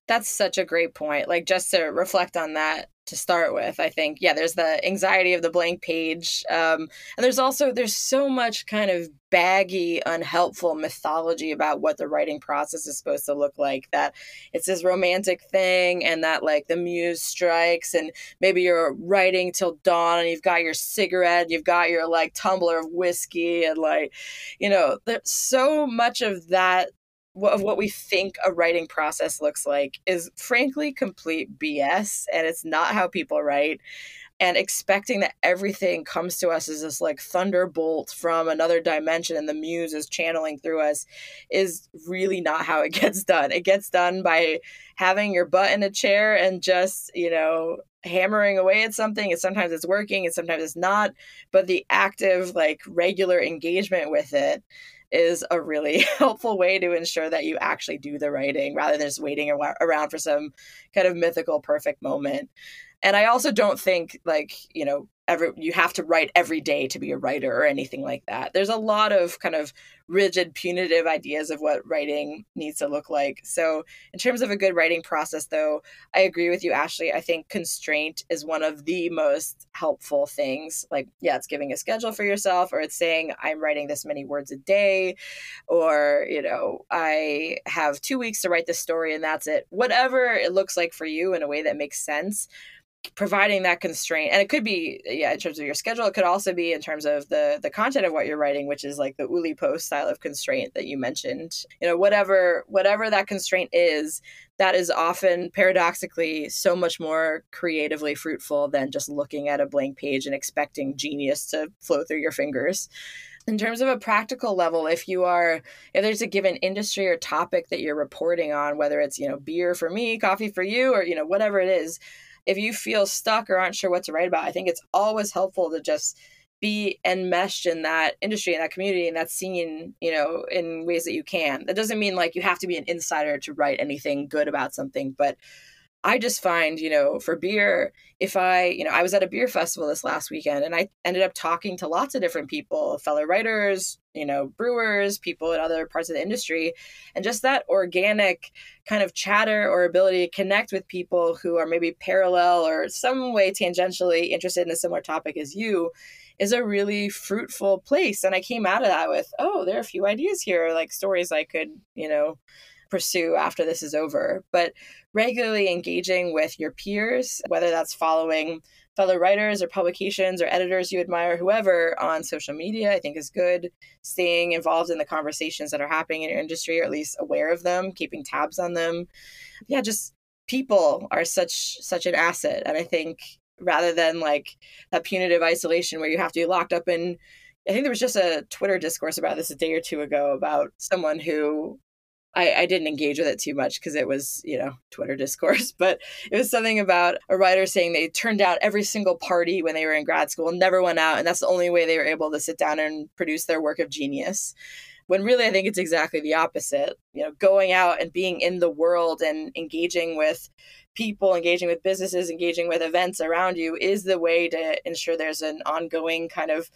That's such a great point. Like just to reflect on that to start with, I think, yeah, there's the anxiety of the blank page. And there's so much kind of baggy, unhelpful mythology about what the writing process is supposed to look like, that it's this romantic thing and that like the muse strikes and maybe you're writing till dawn and you've got your cigarette, you've got your like tumbler of whiskey and like, you know, there's so much of that of what we think a writing process looks like is frankly complete BS, and it's not how people write. And expecting that everything comes to us as this like thunderbolt from another dimension and the muse is channeling through us is really not how it gets done. It gets done by having your butt in a chair and just, you know, hammering away at something. And sometimes it's working and sometimes it's not. But the active, like regular engagement with it is a really helpful way to ensure that you actually do the writing rather than just waiting around for some kind of mythical perfect moment. And I also don't think like, you know, you have to write every day to be a writer or anything like that. There's a lot of kind of rigid, punitive ideas of what writing needs to look like. So in terms of a good writing process, though, I agree with you, Ashley. I think constraint is one of the most helpful things. Like, yeah, it's giving a schedule for yourself, or it's saying I'm writing this many words a day, or, you know, I have 2 weeks to write this story and that's it. Whatever it looks like for you in a way that makes sense. Providing that constraint, and it could be, yeah, in terms of your schedule, it could also be in terms of the content of what you're writing, which is like the Uli Post style of constraint that you mentioned. You know, whatever that constraint is, that is often paradoxically so much more creatively fruitful than just looking at a blank page and expecting genius to flow through your fingers. In terms of a practical level, if there's a given industry or topic that you're reporting on, whether it's, you know, beer for me, coffee for you, or, you know, whatever it is. If you feel stuck or aren't sure what to write about, I think it's always helpful to just be enmeshed in that industry and that community and that scene, you know, in ways that you can. That doesn't mean like you have to be an insider to write anything good about something, but I just find, you know, for beer, if I was at a beer festival this last weekend and I ended up talking to lots of different people, fellow writers, you know, brewers, people in other parts of the industry, and just that organic kind of chatter or ability to connect with people who are maybe parallel or some way tangentially interested in a similar topic as you is a really fruitful place. And I came out of that with, oh, there are a few ideas here, like stories I could, you know, pursue after this is over. But regularly engaging with your peers, whether that's following fellow writers or publications or editors you admire, whoever, on social media, I think is good. Staying involved in the conversations that are happening in your industry, or at least aware of them, keeping tabs on them. Yeah, just people are such an asset. And I think rather than like that punitive isolation where you have to be locked up in, I think there was just a Twitter discourse about this a day or two ago about someone who I didn't engage with it too much because it was, you know, Twitter discourse, but it was something about a writer saying they turned out every single party when they were in grad school, never went out. And that's the only way they were able to sit down and produce their work of genius. When really, I think it's exactly the opposite. You know, going out and being in the world and engaging with people, engaging with businesses, engaging with events around you is the way to ensure there's an ongoing kind of,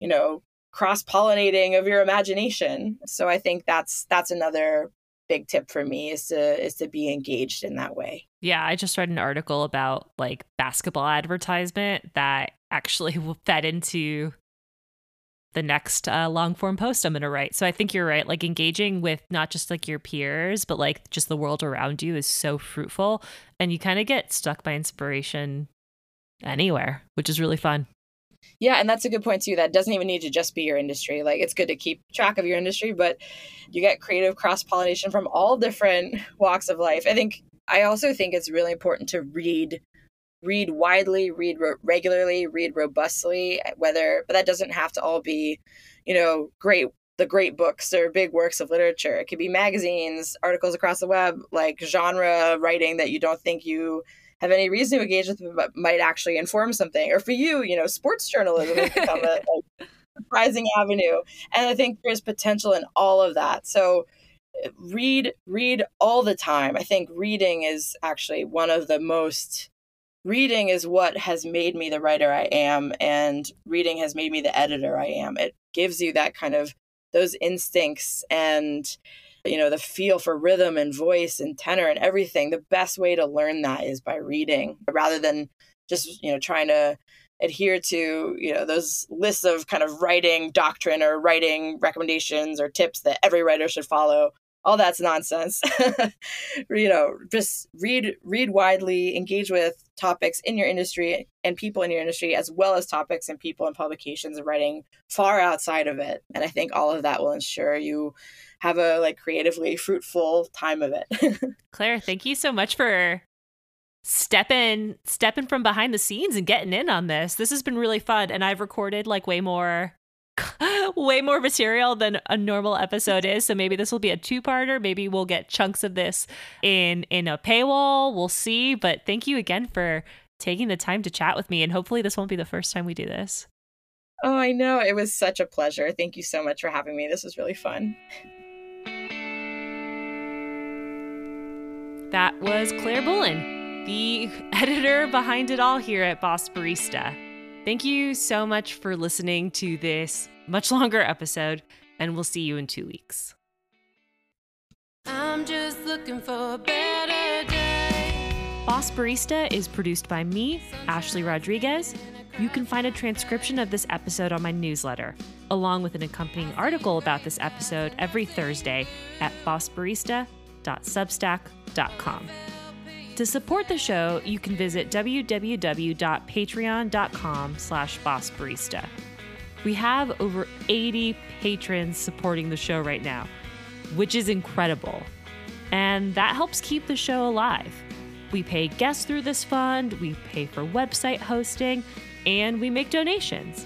you know, cross-pollinating of your imagination. So I think that's another big tip for me is to be engaged in that way. Yeah, I just read an article about like basketball advertisement that actually fed into the next long form post I'm going to write. So I think you're right, like engaging with not just like your peers, but like just the world around you is so fruitful, and you kind of get stuck by inspiration anywhere, which is really fun. Yeah, and that's a good point too. That doesn't even need to just be your industry. Like, it's good to keep track of your industry, but you get creative cross-pollination from all different walks of life. I also think it's really important to read widely, read regularly, read robustly, but that doesn't have to all be, you know, the great books or big works of literature. It could be magazines, articles across the web, like genre writing that you don't think you have any reason to engage with them, but might actually inform something. Or for you, you know, sports journalism has become a like, surprising avenue. And I think there's potential in all of that. So read all the time. I think reading is what has made me the writer I am, and reading has made me the editor I am. It gives you that kind of those instincts and, you know, the feel for rhythm and voice and tenor and everything. The best way to learn that is by reading rather than just, you know, trying to adhere to, you know, those lists of kind of writing doctrine or writing recommendations or tips that every writer should follow. all that's nonsense. Just read widely, engage with topics in your industry and people in your industry, as well as topics and people and publications and writing far outside of it. And I think all of that will ensure you have a creatively fruitful time of it. Claire, thank you so much for stepping from behind the scenes and getting in on this. This has been really fun. And I've recorded way more material than a normal episode is. So maybe this will be a two-parter. Maybe we'll get chunks of this in a paywall. We'll see. But thank you again for taking the time to chat with me. And hopefully this won't be the first time we do this. Oh, I know. It was such a pleasure. Thank you so much for having me. This was really fun. That was Claire Bullen, the editor behind it all here at Boss Barista. Thank you so much for listening to this much longer episode, and we'll see you in 2 weeks. I'm just looking for a better day. Boss Barista is produced by me, Ashley Rodriguez. You can find a transcription of this episode on my newsletter, along with an accompanying article about this episode every Thursday at bossbarista.substack.com. To support the show, you can visit www.patreon.com/bossbarista. We have over 80 patrons supporting the show right now, which is incredible. And that helps keep the show alive. We pay guests through this fund, we pay for website hosting, and we make donations.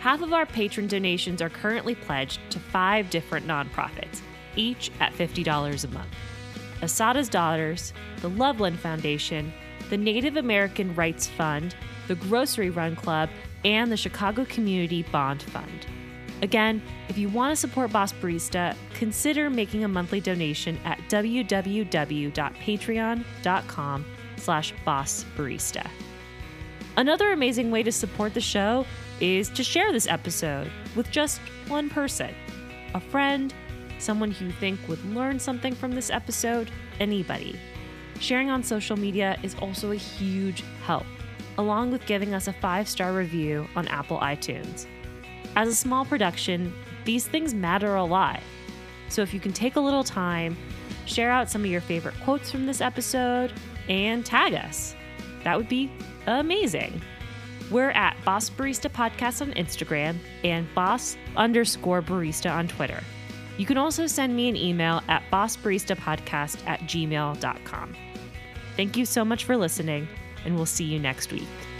Half of our patron donations are currently pledged to 5 different nonprofits, each at $50 a month. Asada's Daughters, the Loveland Foundation, the Native American Rights Fund, the Grocery Run Club, and the Chicago Community Bond Fund. Again, if you want to support Boss Barista, consider making a monthly donation at www.patreon.com/bossbarista. Another amazing way to support the show is to share this episode with just one person, a friend, someone who you think would learn something from this episode, anybody. Sharing on social media is also a huge help, along with giving us a 5-star review on Apple iTunes. As a small production, these things matter a lot. So if you can take a little time, share out some of your favorite quotes from this episode, and tag us. That would be amazing. We're at Boss Barista Podcast on Instagram and Boss_Barista on Twitter. You can also send me an email at bossbaristapodcast@gmail.com. Thank you so much for listening, and we'll see you next week.